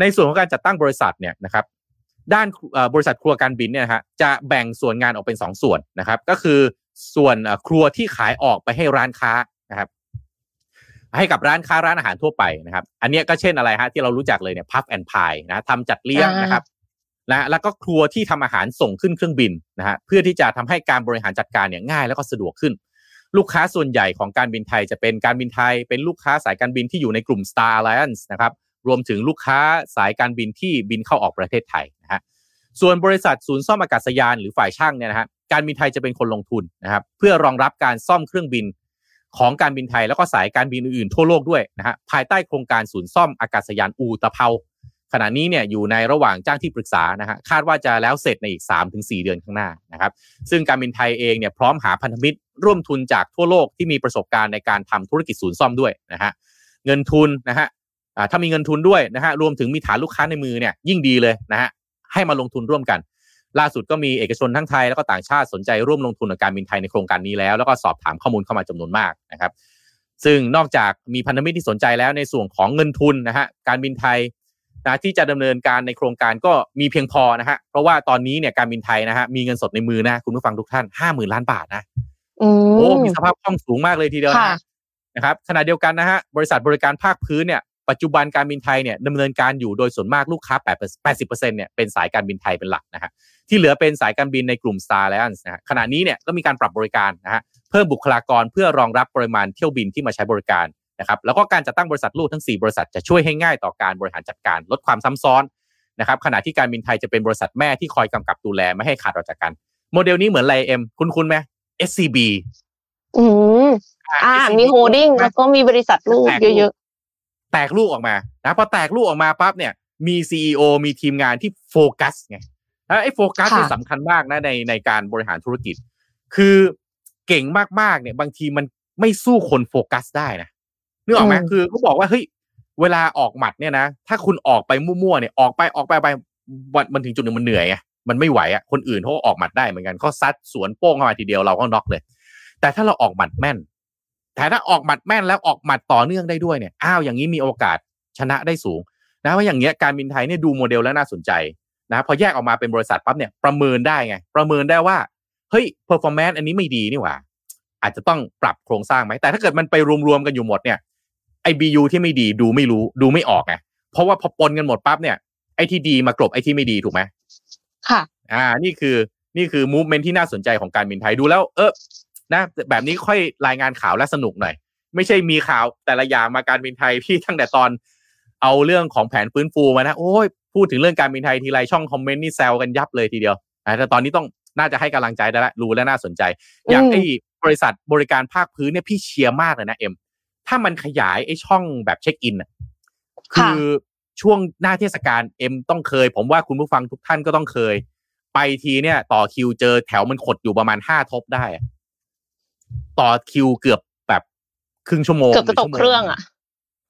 ในส่วนของการจัดตั้งบริษัทเนี่ยนะครับด้านบริษัทครัวการบินเนี่ยฮะจะแบ่งส่วนงานออกเป็นสองส่วนนะครับก็คือส่วนครัวที่ขายออกไปให้ร้านค้านะครับให้กับร้านค้าร้านอาหารทั่วไปนะครับอันนี้ก็เช่นอะไรฮะที่เรารู้จักเลยเนี่ยพัฟแอนด์พายนะทำจัดเลี้ยงนะครับนะแล้วก็ครัวที่ทำอาหารส่งขึ้นเครื่องบินนะฮะเพื่อที่จะทำให้การบริหารจัดการเนี่ยง่ายแล้วก็สะดวกขึ้นลูกค้าส่วนใหญ่ของการบินไทยจะเป็นการบินไทยเป็นลูกค้าสายการบินที่อยู่ในกลุ่ม Star Alliance นะครับรวมถึงลูกค้าสายการบินที่บินเข้าออกประเทศไทยนะฮะส่วนบริษัทศูนย์ซ่อมอากาศยานหรือฝ่ายช่างเนี่ยนะฮะ การบินไทยจะเป็นคนลงทุนนะครับเพื่อรองรับการซ่อมเครื่องบินของการบินไทยแล้วก็สายการบินอื่นๆทั่วโลกด้วยนะฮะภายใต้โครงการศูนย์ซ่อมอากาศยานอูตะเภาขณะนี้เนี่ยอยู่ในระหว่างจ้างที่ปรึกษานะฮะคาดว่าจะแล้วเสร็จในอีก สามถึงสี่ เดือนข้างหน้านะครับซึ่งการบินไทยเองเนี่ยพร้อมหาพันธมิตรร่วมทุนจากทั่วโลกที่มีประสบการณ์ในการทำธุรกิจศูนย์ซ่อมด้วยนะฮะเงินทุนนะฮะถ้ามีเงินทุนด้วยนะฮะรวมถึงมีฐานลูกค้าในมือเนี่ยยิ่งดีเลยนะฮะให้มาลงทุนร่วมกันล่าสุดก็มีเอกชนทั้งไทยแล้วก็ต่างชาติสนใจร่วมลงทุนกับการบินไทยในโครงการนี้แล้วแล้วก็สอบถามข้อมูลเข้ามาจำนวนมากนะครับซึ่งนอกจากมีพันธมิตรที่สนใจแล้วในส่วนของเงินทุนนะฮะการบินไทยนะที่จะดำเนินการในโครงการก็มีเพียงพอนะฮะเพราะว่าตอนนี้เนี่ยการบินไทยนะฮะมีเงินสดในมือนะคุณผู้ฟังทุกท่าน ห้าหมื่น ล้านบาทนะโอ้มีสภาพคล่องสูงมากเลยทีเดียวนะนะครับขณะเดียวกันนะฮะบริษัทบริการภาคพื้นเนี่ยปัจจุบันการบินไทยเนี่ยดำเนินการอยู่โดยส่วนมากลูกค้า แปดสิบเปอร์เซ็นต์ เนี่ยเป็นสายการบินไทยเป็นหลักนะฮะที่เหลือเป็นสายการบินในกลุ่ม Star Alliance นะฮะขณะนี้เนี่ยก็มีการปรับบริการนะฮะเพิ่มบุคลากรเพื่อรองรับปริมาณเที่ยวบินที่มาใช้บริการนะครับแล้วก็การจัดตั้งบริษัทลูกทั้งสี่บริษัทจะช่วยให้ง่ายต่อการบริหารจัดการลดความซ้ำซ้อนนะครับขณะที่การบินไทยจะเป็นบริษัทแม่ที่คอยกำกับดูแลไม่ให้ขาดออกจากกันโมเดลนี้เหมือนไรเอ็มคุ้นๆไหม เอส ซี บี อืมอ่ามีโฮลดิ้งแล้วก็มีบริษัทลูกเยอะแตกลูกออกมานะพอแตกลูกออกมาปั๊บเนี่ยมี ซี อี โอ มีทีมงานที่โฟกัสไงแล้วไอ้โฟกัสเนี่ยสำคัญมากนะในในการบริหารธุรกิจคือเก่งมากๆเนี่ยบางทีมันไม่สู้คนโฟกัสได้นะนึกออกไหมคือเขาบอกว่าเฮ้ยเวลาออกหมัดเนี่ยนะถ้าคุณออกไปมั่วๆเนี่ยออกไปออกไปไปมันถึงจุดหนึ่งมันเหนื่อยไงมันไม่ไหวอ่ะคนอื่นเขาออกหมัดได้เหมือนกันเขาซัดสวนโป้งเข้ามาทีเดียวเราก็น็อกเลยแต่ถ้าเราออกหมัดแม่นแต่ถ้าออกหมัดแม่นแล้วออกหมัดต่อเนื่องได้ด้วยเนี่ยอ้าวอย่างนี้มีโอกาสชนะได้สูงนะว่าอย่างเงี้ยการบินไทยเนี่ยดูโมเดลแล้วน่าสนใจนะพอแยกออกมาเป็นบริษัทปั๊บเนี่ยประเมินได้ไงประเมินได้ว่าเฮ้ย performance อันนี้ไม่ดีนี่หว่าอาจจะต้องปรับโครงสร้างไหมแต่ถ้าเกิดมันไปรวมๆกันอยู่หมดเนี่ยไอ้ บี ยู ที่ไม่ดีดูไม่รู้ดูไม่ออกไงเพราะว่าพอปนกันหมดปั๊บเนี่ยไอ้ที่ดีมากลบไอ้ที่ไม่ดีถูกไหมค่ะอ่านี่คือนี่คือ movement ที่น่าสนใจของการบินไทยดูแล้วเออนะแบบนี้ค่อยรายงานข่าวและสนุกหน่อยไม่ใช่มีข่าวแต่ละอย่างมาการบินไทยที่ตั้งแต่ตอนเอาเรื่องของแผนฟื้นฟูมานะโอ้ยพูดถึงเรื่องการบินไทยทีไรช่องคอมเมนต์นี่แซวกันยับเลยทีเดียวแต่ตอนนี้ต้องน่าจะให้กำลังใจได้ละรู้และน่าสนใจอย่างไอ้บริษัทบริการภาคพื้นเนี่ยพี่เชียร์มากเลยนะเอ็มถ้ามันขยายไอ้ช่องแบบเช็คอินคือช่วงหน้าเทศกาลเอ็มต้องเคยผมว่าคุณผู้ฟังทุกท่านก็ต้องเคยไปทีเนี่ยต่อคิวเจอแถวมันขดอยู่ประมาณห้าทบได้ต่อคิวเกือบแบบครึ่งชั่วโมงเกือบจะตกเครื่องอ่ะ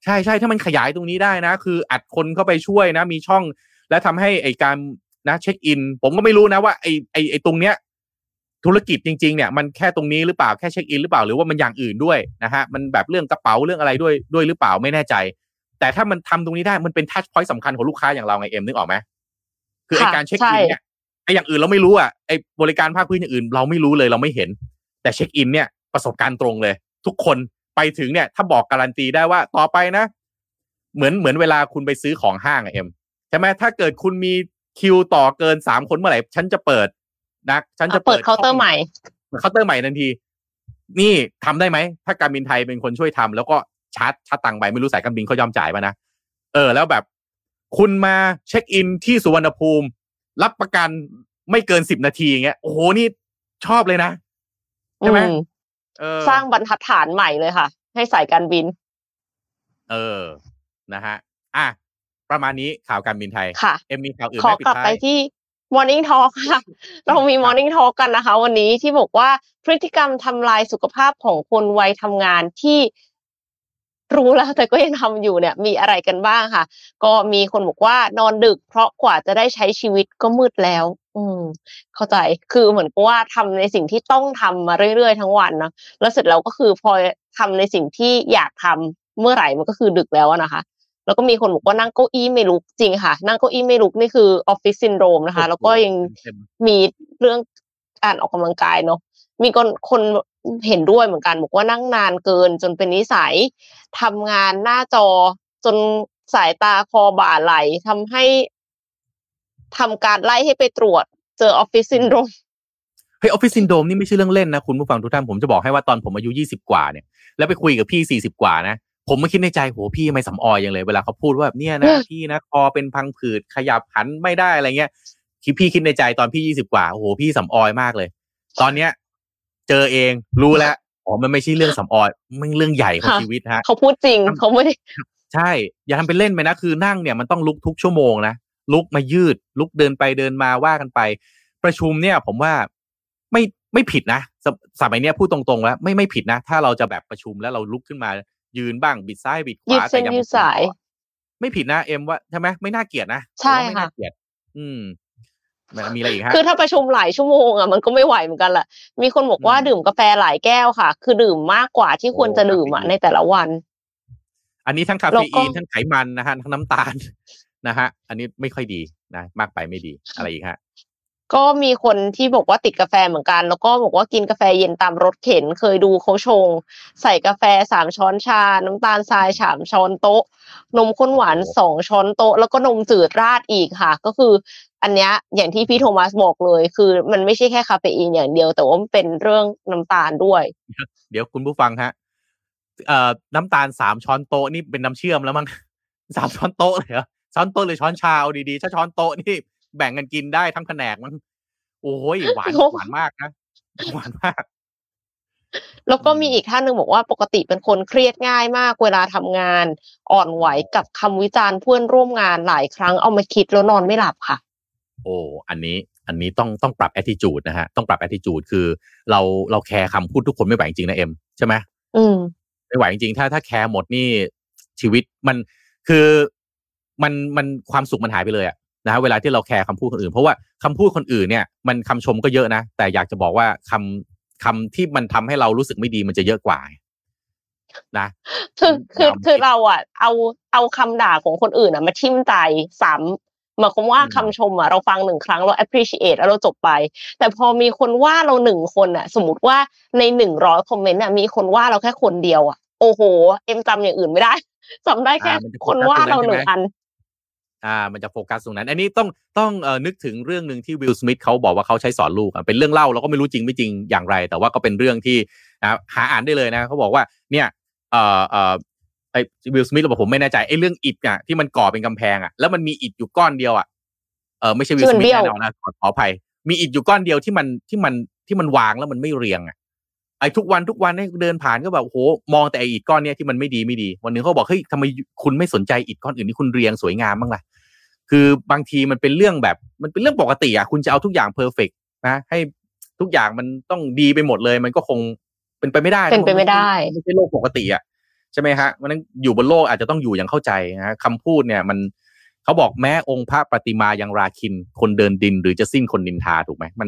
ใช่ๆถ้ามันขยายตรงนี้ได้นะคืออัดคนเข้าไปช่วยนะมีช่องและทำให้ไอ้การนะเช็คอินผมก็ไม่รู้นะว่าไอ้ไอ้ไอ้ตรงเนี้ยธุรกิจจริงๆเนี่ยมันแค่ตรงนี้หรือเปล่าแค่เช็คอินหรือเปล่าหรือว่ามันอย่างอื่นด้วยนะฮะมันแบบเรื่องกระเป๋าเรื่องอะไรด้วยด้วยหรือเปล่าไม่แน่ใจแต่ถ้ามันทำตรงนี้ได้มันเป็นทัชพอยต์สำคัญของลูกค้าอย่างเราไงเอ็มนึกออกไหมคือไอ้การเช็คอินเนี่ยไอ้อย่างอื่นเราไม่รู้อ่ะไอ้บริการภาคพื้นอย่างอื่นเราไม่รู้เลยเราไม่เห็นแต่เช็คอินเนี่ยประสบการณ์ตรงเลยทุกคนไปถึงเนี่ยถ้าบอกการันตีได้ว่าต่อไปนะเหมือนเหมือนเวลาคุณไปซื้อของห้างอะเอ็มใช่ไหมถ้าเกิดคุณมีคิวต่อเกินสามคนเมื่อไหร่ฉันจะเปิดนะฉันจะเปิดเคาน์เตอร์ใหม่เคาน์เตอร์ใหม่ทันทีนี่ทำได้ไหมถ้าการบินไทยเป็นคนช่วยทำแล้วก็ชาร์จชาร์จตังค์ไปไม่รู้สายการบินเขายอมจ่ายป่ะนะเออแล้วแบบคุณมาเช็คอินที่สุวรรณภูมิรับประกันไม่เกินสิบนาทีอย่างเงี้ยโอ้โหนี่ชอบเลยนะใช่ไหมสร้างบรรทัดฐานใหม่เลยค่ะให้สายการบินเออนะฮะอ่ะประมาณนี้ข่าวการบินไทยค่ะเอ็มมีข่าวอื่นไหมปิดท้ายขอกลับไปที่ Morning Talk ค่ะเรามี Morning Talk กันนะคะวันนี้ที่บอกว่าพฤติกรรมทำลายสุขภาพของคนวัยทำงานที่รู้แล้วแต่ก็ยังทำอยู่เนี่ยมีอะไรกันบ้างค่ะก็มีคนบอกว่านอนดึกเพราะกว่าจะได้ใช้ชีวิตก็มืดแล้วอืมเข้าใจคือเหมือนกับว่าทำในสิ่งที่ต้องทำมาเรื่อยๆทั้งวันเนาะแล้วเสร็จแล้วก็คือพอทำในสิ่งที่อยากทำเมื่อไหร่มันก็คือดึกแล้วนะคะแล้วก็มีคนบอกว่านั่งเก้าอี้ไม่ลุกจริงค่ะนั่งเก้าอี้ไม่ลุกนี่คือออฟฟิศซินโดรมนะคะแล้วก็ยังมีเรื่องการออกกำลังกายเนาะมีคนคนเห็นด้วยเหมือนกันบอกว่านั่งนานเกินจนเป็นนิสัยทำงานหน้าจอจนสายตาคอบ่าไหลทำให้ทำการไล่ให้ไปตรวจเจอออฟฟิศซินโดรมเฮ้ยออฟฟิศซินโดรมนี่ไม่ใช่เรื่องเล่นนะคุณผู้ฟังทุกท่านผมจะบอกให้ว่าตอนผมอายุยี่สิบกว่าเนี่ยแล้วไปคุยกับพี่สี่สิบกว่านะผมมาคิดในใจโหพี่ทำไมสำออยอย่างเลยเวลาเขาพูดว่าแบบเนี่ยนะพี่นะคอเป็นพังผืดขยับหันไม่ได้อะไรเงี้ยคิดพี่คิดในใจตอนพี่ยี่สิบกว่าโอ้โหพี่สำออยมากเลย ตอนเนี้ยเจอเองรู้แล้วอ๋อมันไม่ใช่เรื่องสำออยมันเรื่องใหญ่ของชีวิตฮะเขาพูดจริงเขาไม่ได้ใช่อย่าทำเป็นเล่นไปนะคือนั่งเนี่ยมันต้องลุกทุกชั่วโมงนะลุกมายืดลุกเดินไปเดินมาว่ากันไปประชุมเนี่ยผมว่าไม่ไม่ผิดนะสมัยเนี้ยพูดตรงๆแล้วไม่ไม่ผิดนะถ้าเราจะแบบประชุมแล้วเราลุกขึ้นมายืนบ้างบิดซ้ายบิดขวาแต่ยังไม่ผิดนะเอ็มว่าใช่ไหมไม่น่าเกลียดนะใช่ค่ะไม่น่าเกลียดอืมมีอะไรอีกฮะคือถ้าประชุมหลายชั่วโมงอ่ะมันก็ไม่ไหวเหมือนกันแหละมีคนบอกว่าดื่มกาแฟหลายแก้วค่ะคือดื่มมากกว่าที่ควรจะดื่มอ่ะในแต่ละวันอันนี้ทั้งคาเฟอีนทั้งไขมันนะฮะทั้งน้ำตาลนะฮะอันนี้ไม่ค่อยดีนะมากไปไม่ดีอะไรอีกฮะก็มีคนที่บอกว่าติดกาแฟเหมือนกันแล้วก็บอกว่ากินกาแฟเย็นตามรถเข็นเคยดูเขาชงใส่กาแฟสามช้อนชาน้ำตาลทรายสามช้อนโต๊ะนมข้นหวานสองช้อนโต๊ะแล้วก็นมจืดราดอีกค่ะก็คืออันเนี้ยอย่างที่พี่โทมัสบอกเลยคือมันไม่ใช่แค่คาเฟอีนอย่างเดียวแต่ว่ามันเป็นเรื่องน้ำตาลด้วยเดี๋ยวคุณผู้ฟังฮะเอ่อน้ำตาลสามช้อนโต๊ะนี่เป็นน้ำเชื่อมแล้วมั้งสามช้อนโต๊ะเลยเหรอช้อนโต๊ะหรือช้อนชาเอาดีๆถ้าช้อนโต๊ะนี่แบ่งกันกินได้ทั้งแผนกมั้งโอ้ยหวานหวานมากนะหวานมากแล้วก็มีอีกท่านหนึ่งบอกว่าปกติเป็นคนเครียดง่ายมากเวลาทำงานอ่อนไหวกับคำวิจารณ์เพื่อนร่วมงานหลายครั้งเอามาคิดแล้วนอนไม่หลับค่ะโอ้อันนี้อันนี้ต้องต้องปรับ attitude นะฮะต้องปรับ attitude คือเราเราแคร์คำพูดทุกคนไม่ไหวจริงนะเอ็มใช่ไหมอืมไม่ไหวจริงถ้าถ้าแคร์หมดนี่ชีวิตมันคือมันมันความสุขมันหายไปเลยอะนะฮะเวลาที่เราแคร์คำพูดคนอื่นเพราะว่าคำพูดคนอื่นเนี่ยมันคำชมก็เยอะนะแต่อยากจะบอกว่าคำคำที่มันทำให้เรารู้สึกไม่ดีมันจะเยอะกว่านะคือคือคือเราอ่ะเอาเอาคำด่าของคนอื่นอ่ะมาทิ่มใจซ้ำหมายความว่าคำชมอ่ะเราฟังหนึ่งครั้งเรา appreciate แล้วเราจบไปแต่พอมีคนว่าเราหนึ่งคนอ่ะสมมติว่าในหนึ่งร้อยคอมเมนต์อ่ะมีคนว่าเราแค่คนเดียวอ่ะโอ้โหเอ็มจำอย่างอื่นไม่ได้จำได้แค่คนว่าเราหนึ่งอันอ่ามันจะโฟกัสตรงนั้นอันนี้ต้องต้องเอ่อนึกถึงเรื่องนึงที่วิลสมิธเขาบอกว่าเขาใช้สอนลูกเป็นเรื่องเล่าเราก็ไม่รู้จริงไม่จริงอย่างไรแต่ว่าก็เป็นเรื่องที่นะหาอ่านได้เลยนะเขาบอกว่าเนี่ยเอ่อเอ่อไอ้วิลสมิธเราบอกผมไม่แน่ใจไอ้เรื่องอิฐอ่ะที่มันก่อเป็นกำแพงอ่ะแล้วมันมีอิฐอยู่ก้อนเดียวอ่ะเออไม่ใช่วิลสมิธแน่นอนนะขอขออภัยมีอิฐอยู่ก้อนเดียวที่มันที่มันที่มันวางแล้วมันไม่เรียงอ่ะไอ้ทุกวันทุกวันเนี่ยเดินผ่านก็แบบโหมองแต่ไอ้อิฐก้อนเนี้ยที่มันไม่ดีไม่ดีวันนึงเขาบอกเฮ้ยทำไมคุณไม่สนใจอิฐก้อนอื่นที่คุณเรียงสวยงามบ้างล่ะคือบางทีมันเป็นเรื่องแบบมันเป็นเรื่องปกติอ่ะคุณจะเอาทุกอย่างเพอร์เฟกต์นะให้ทุกอย่างมันต้องดีไปหมดเลยมันก็คงเป็นไปไม่ได้เป็นไปไม่ได้ไม่ใช่โลกปกติอ่ะใช่ไหมฮะวันนั้นอยู่บนโลกอาจจะต้องอยู่อย่างเข้าใจนะคำพูดเนี่ยมันเขาบอกแม้องค์พระประติมายังราคินคนเดินดินหรือจะสิ้นคนนินทาถูกไหมมัน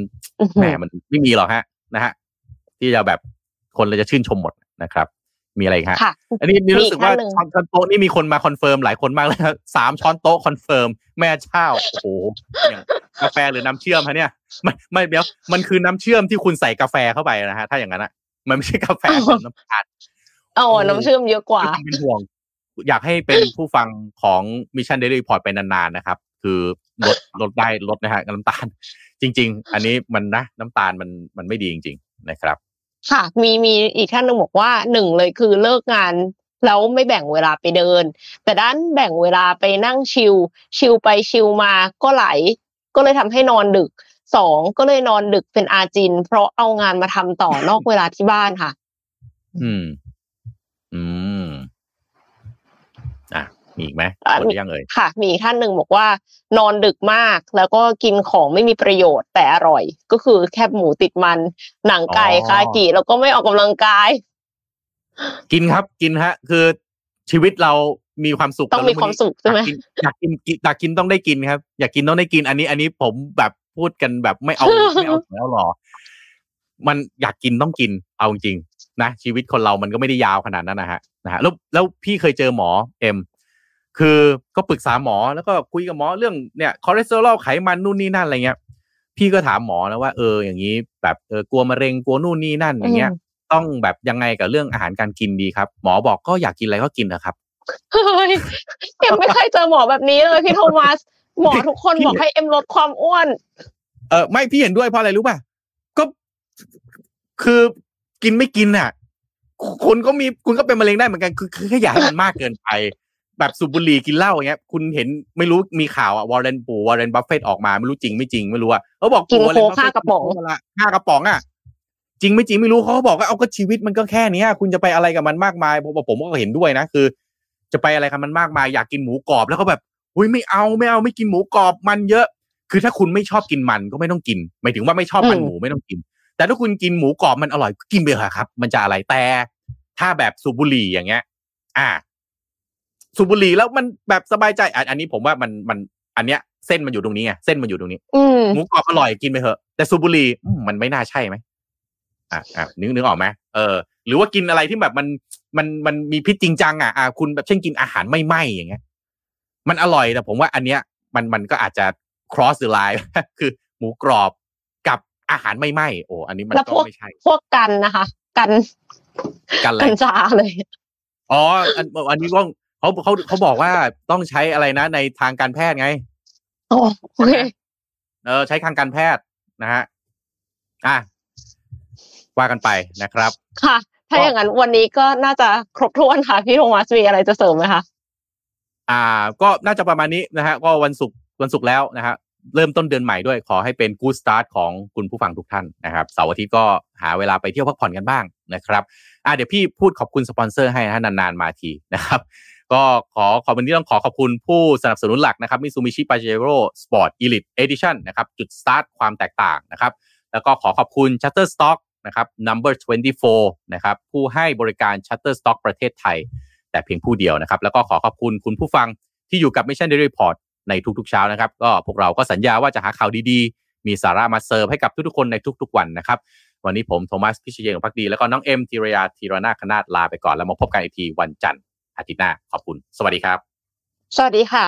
แหมมันไม่มีหรอกฮะนะฮะที่จะแบบคนเราจะชื่นชมหมดนะครับมีอะไรครับอันนี้รู้สึกว่าช้อนโต๊ะนี่มีคนมาคอนเฟิร์มหลายคนมากเลยครับสามช้อนโต๊ะคอนเฟิร์มแม่เช่าโอ้โหกาแฟหรือน้ำเชื่อมฮะเนี่ยไม่ไม่เดี๋ยวมันคือน้ำเชื่อมที่คุณใส่กาแฟเข้าไปนะฮะถ้าอย่างนั้นอ่ะมันไม่ใช่กาแฟเป็นน้ำตาลอ๋อน้ำเชื่อมเยอะกว่าเป็นห่วงอยากให้เป็นผู้ฟังของมิชชั่นเดลี่พอร์ตไปนานๆนะครับคือลดลดได้ลดนะฮะน้ำตาลจริงๆอันนี้มันนะน้ำตาลมันมันไม่ดีจริงๆนะครับค่ะมีมีอีกท่านนึงบอกว่าหนึ่งเลยคือเลิกงานแล้วไม่แบ่งเวลาไปเดินแต่ด้านแบ่งเวลาไปนั่งชิลชิลไปชิลมาก็ไหลก็เลยทำให้นอนดึกสองก็เลยนอนดึกเป็นอาจินเพราะเอางานมาทำต่อนอกเวลาที่บ้านค่ะอืมอืมอ่ะมีอีกไหมหมดยังเอ่ยค่ะมีอีกท่านนึงบอกว่านอนดึกมากแล้วก็กินของไม่มีประโยชน์แต่อร่อยก็คือแคบหมูติดมันหนังไก่คากิแล้วก็ไม่ออกกำลังกายกินครับกินฮะคือชีวิตเรามีความสุขต้องมีความสุขใช่ไหมอยากกินอยากกินต้องได้กินครับอยากกินต้องได้กินอันนี้อันนี้ผมแบบพูดกันแบบไม่เอาไม่เอาแล้วหรอมันอยากกินต้องกินเอาจริงนะชีวิตคนเรามันก็ไม่ได้ยาวขนาดนั้นนะฮะนะฮะแล้วแล้วพี่เคยเจอหมอเอ็มคือก็ปรึกษาหมอแล้วก็คุยกับหมอเรื่องเนี่ยคอเลสเตอรอลไขมันนู่นนี่นั่นอะไรเงี้ยพี่ก็ถามหมอนะว่าเอออย่างนี้แบบเออกลัวมะเร็งกลัวนู่นนี่นั่นอย่างเงี้ยต้องแบบยังไงกับเรื่องอาหารการกินดีครับหมอบอกก็อยากกินอะไรก็กินนะครับเฮ้ยเอ็มไม่เคยเจอหมอแบบนี้เลยพี่โทมัสหมอทุกคนบอกให้เอ็มลดความอ้วนเออไม่พี่เห็นด้วยเพราะอะไรรู้ป่ะก็คือกินไม่กินอ่ะคุณก็มีคุณก็เป็นมะเร็งได้เหมือนกันคือคือแค่อยากให้มันมากเกินไปแบบสูบบุหรี่กินเหล้าอย่างเงี้ยคุณเห็นไม่รู้มีข่าวอ่ะวอร์เรนปู่วอร์เรนบัฟเฟตต์ออกมาไม่รู้จริงไม่จริงไม่รู้อ่ะเขาบอกกินโค้กห้ากระป๋องละห้ากระป๋องอ่ะ จริงไม่จริงไม่รู้เขาบอกว่าเอาก็ชีวิตมันก็แค่นี้คุณจะไปอะไรกับมันมากมายผมก็เห็นด้วยนะคือจะไปอะไรกับมันมากมายอยากกินหมูกรอบแล้วก็แบบอุ้ยไม่เอาไม่เอาไม่กินหมูกรอบมันเยอะคือถ้าคุณไม่ชอบกินมันก็ไม่ต้องกินหมายถึงว่าไม่ชอบมันหมูไม่ต้องกินแต่ถ้าคุณกินหมูกรอบมันอร่อยกินไปเถอะครับมันจะอะไรแต่ถ้าแบบสูบบุหรี่อย่างเงี้ยอ่าสูบบุหรี่แล้วมันแบบสบายใจอันนี้ผมว่ามันมันอันเนี้ยเส้นมันอยู่ตรงนี้ไงเส้นมันอยู่ตรงนี้หมูกรอบอร่อยกินไปเถอะแต่สูบบุหรี่มันไม่น่าใช่ไหมอ่าอ่านึกนึกออกไหมเออหรือว่ากินอะไรที่แบบมันมันมันมีพิษจริงจังอ่ะอ่าคุณแบบเช่นกินอาหารไม่ไหม้อย่างเงี้ยมันอร่อยแต่ผมว่าอันเนี้ยมันมันก็อาจจะ cross the line คือหมูกรอบกับอาหารไม่ไหม้โอ้อันนี้มันก็ไม่ใช่พวกกันนะคะกันกันอะไรกันจ้าเลยอ๋ออันอันนี้ต้องเขาเขาเขาบอกว่าต้องใช้อะไรนะในทางการแพทย์ไงโอเคเออใช้ทางการแพทย์นะฮะอ่ะว่ากันไปนะครับค่ะถ้าอย่างนั้นวันนี้ก็น่าจะครบถ้วนค่ะพี่โทมัสมีอะไรจะเสริมไหมคะอ่าก็น่าจะประมาณนี้นะฮะก็วันศุกร์วันศุกร์แล้วนะฮะเริ่มต้นเดือนใหม่ด้วยขอให้เป็น good start ของคุณผู้ฟังทุกท่านนะครับเสาร์อาทิตย์ก็หาเวลาไปเที่ยวพักผ่อนกันบ้างนะครับอ่ะเดี๋ยวพี่พูดขอบคุณสปอนเซอร์ให้นะนานๆมาทีนะครับก็ขอขอบวันนี้ต้องขอขอบคุณผู้สนับสนุนหลักนะครับ Mitsubishi Pajero Sport Elite Edition นะครับจุด start ความแตกต่างนะครับแล้วก็ขอขอบคุณ Shutterstockนะครับ number ยี่สิบสี่นะครับผู้ให้บริการ Shutterstock ประเทศไทยแต่เพียงผู้เดียวนะครับแล้วก็ขอขอบคุณคุณผู้ฟังที่อยู่กับ Mission Daily Report ในทุกๆเช้านะครับก็พวกเราก็สัญญาว่าจะหาข่าวดีๆมีสาระมาเสิร์ฟให้กับทุกๆคนในทุกๆวันนะครับวันนี้ผมโทมัสพิชเยงของพักดีแล้วก็น้องเอ็มธีรยาธีรนาคนาถลาไปก่อนแล้วมาพบกันอีกทีวันจันทร์อาทิตย์หน้าขอบคุณสวัสดีครับสวัสดีค่ะ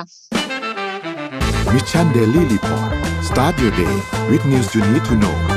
Mission Daily Report start your day with news you need to know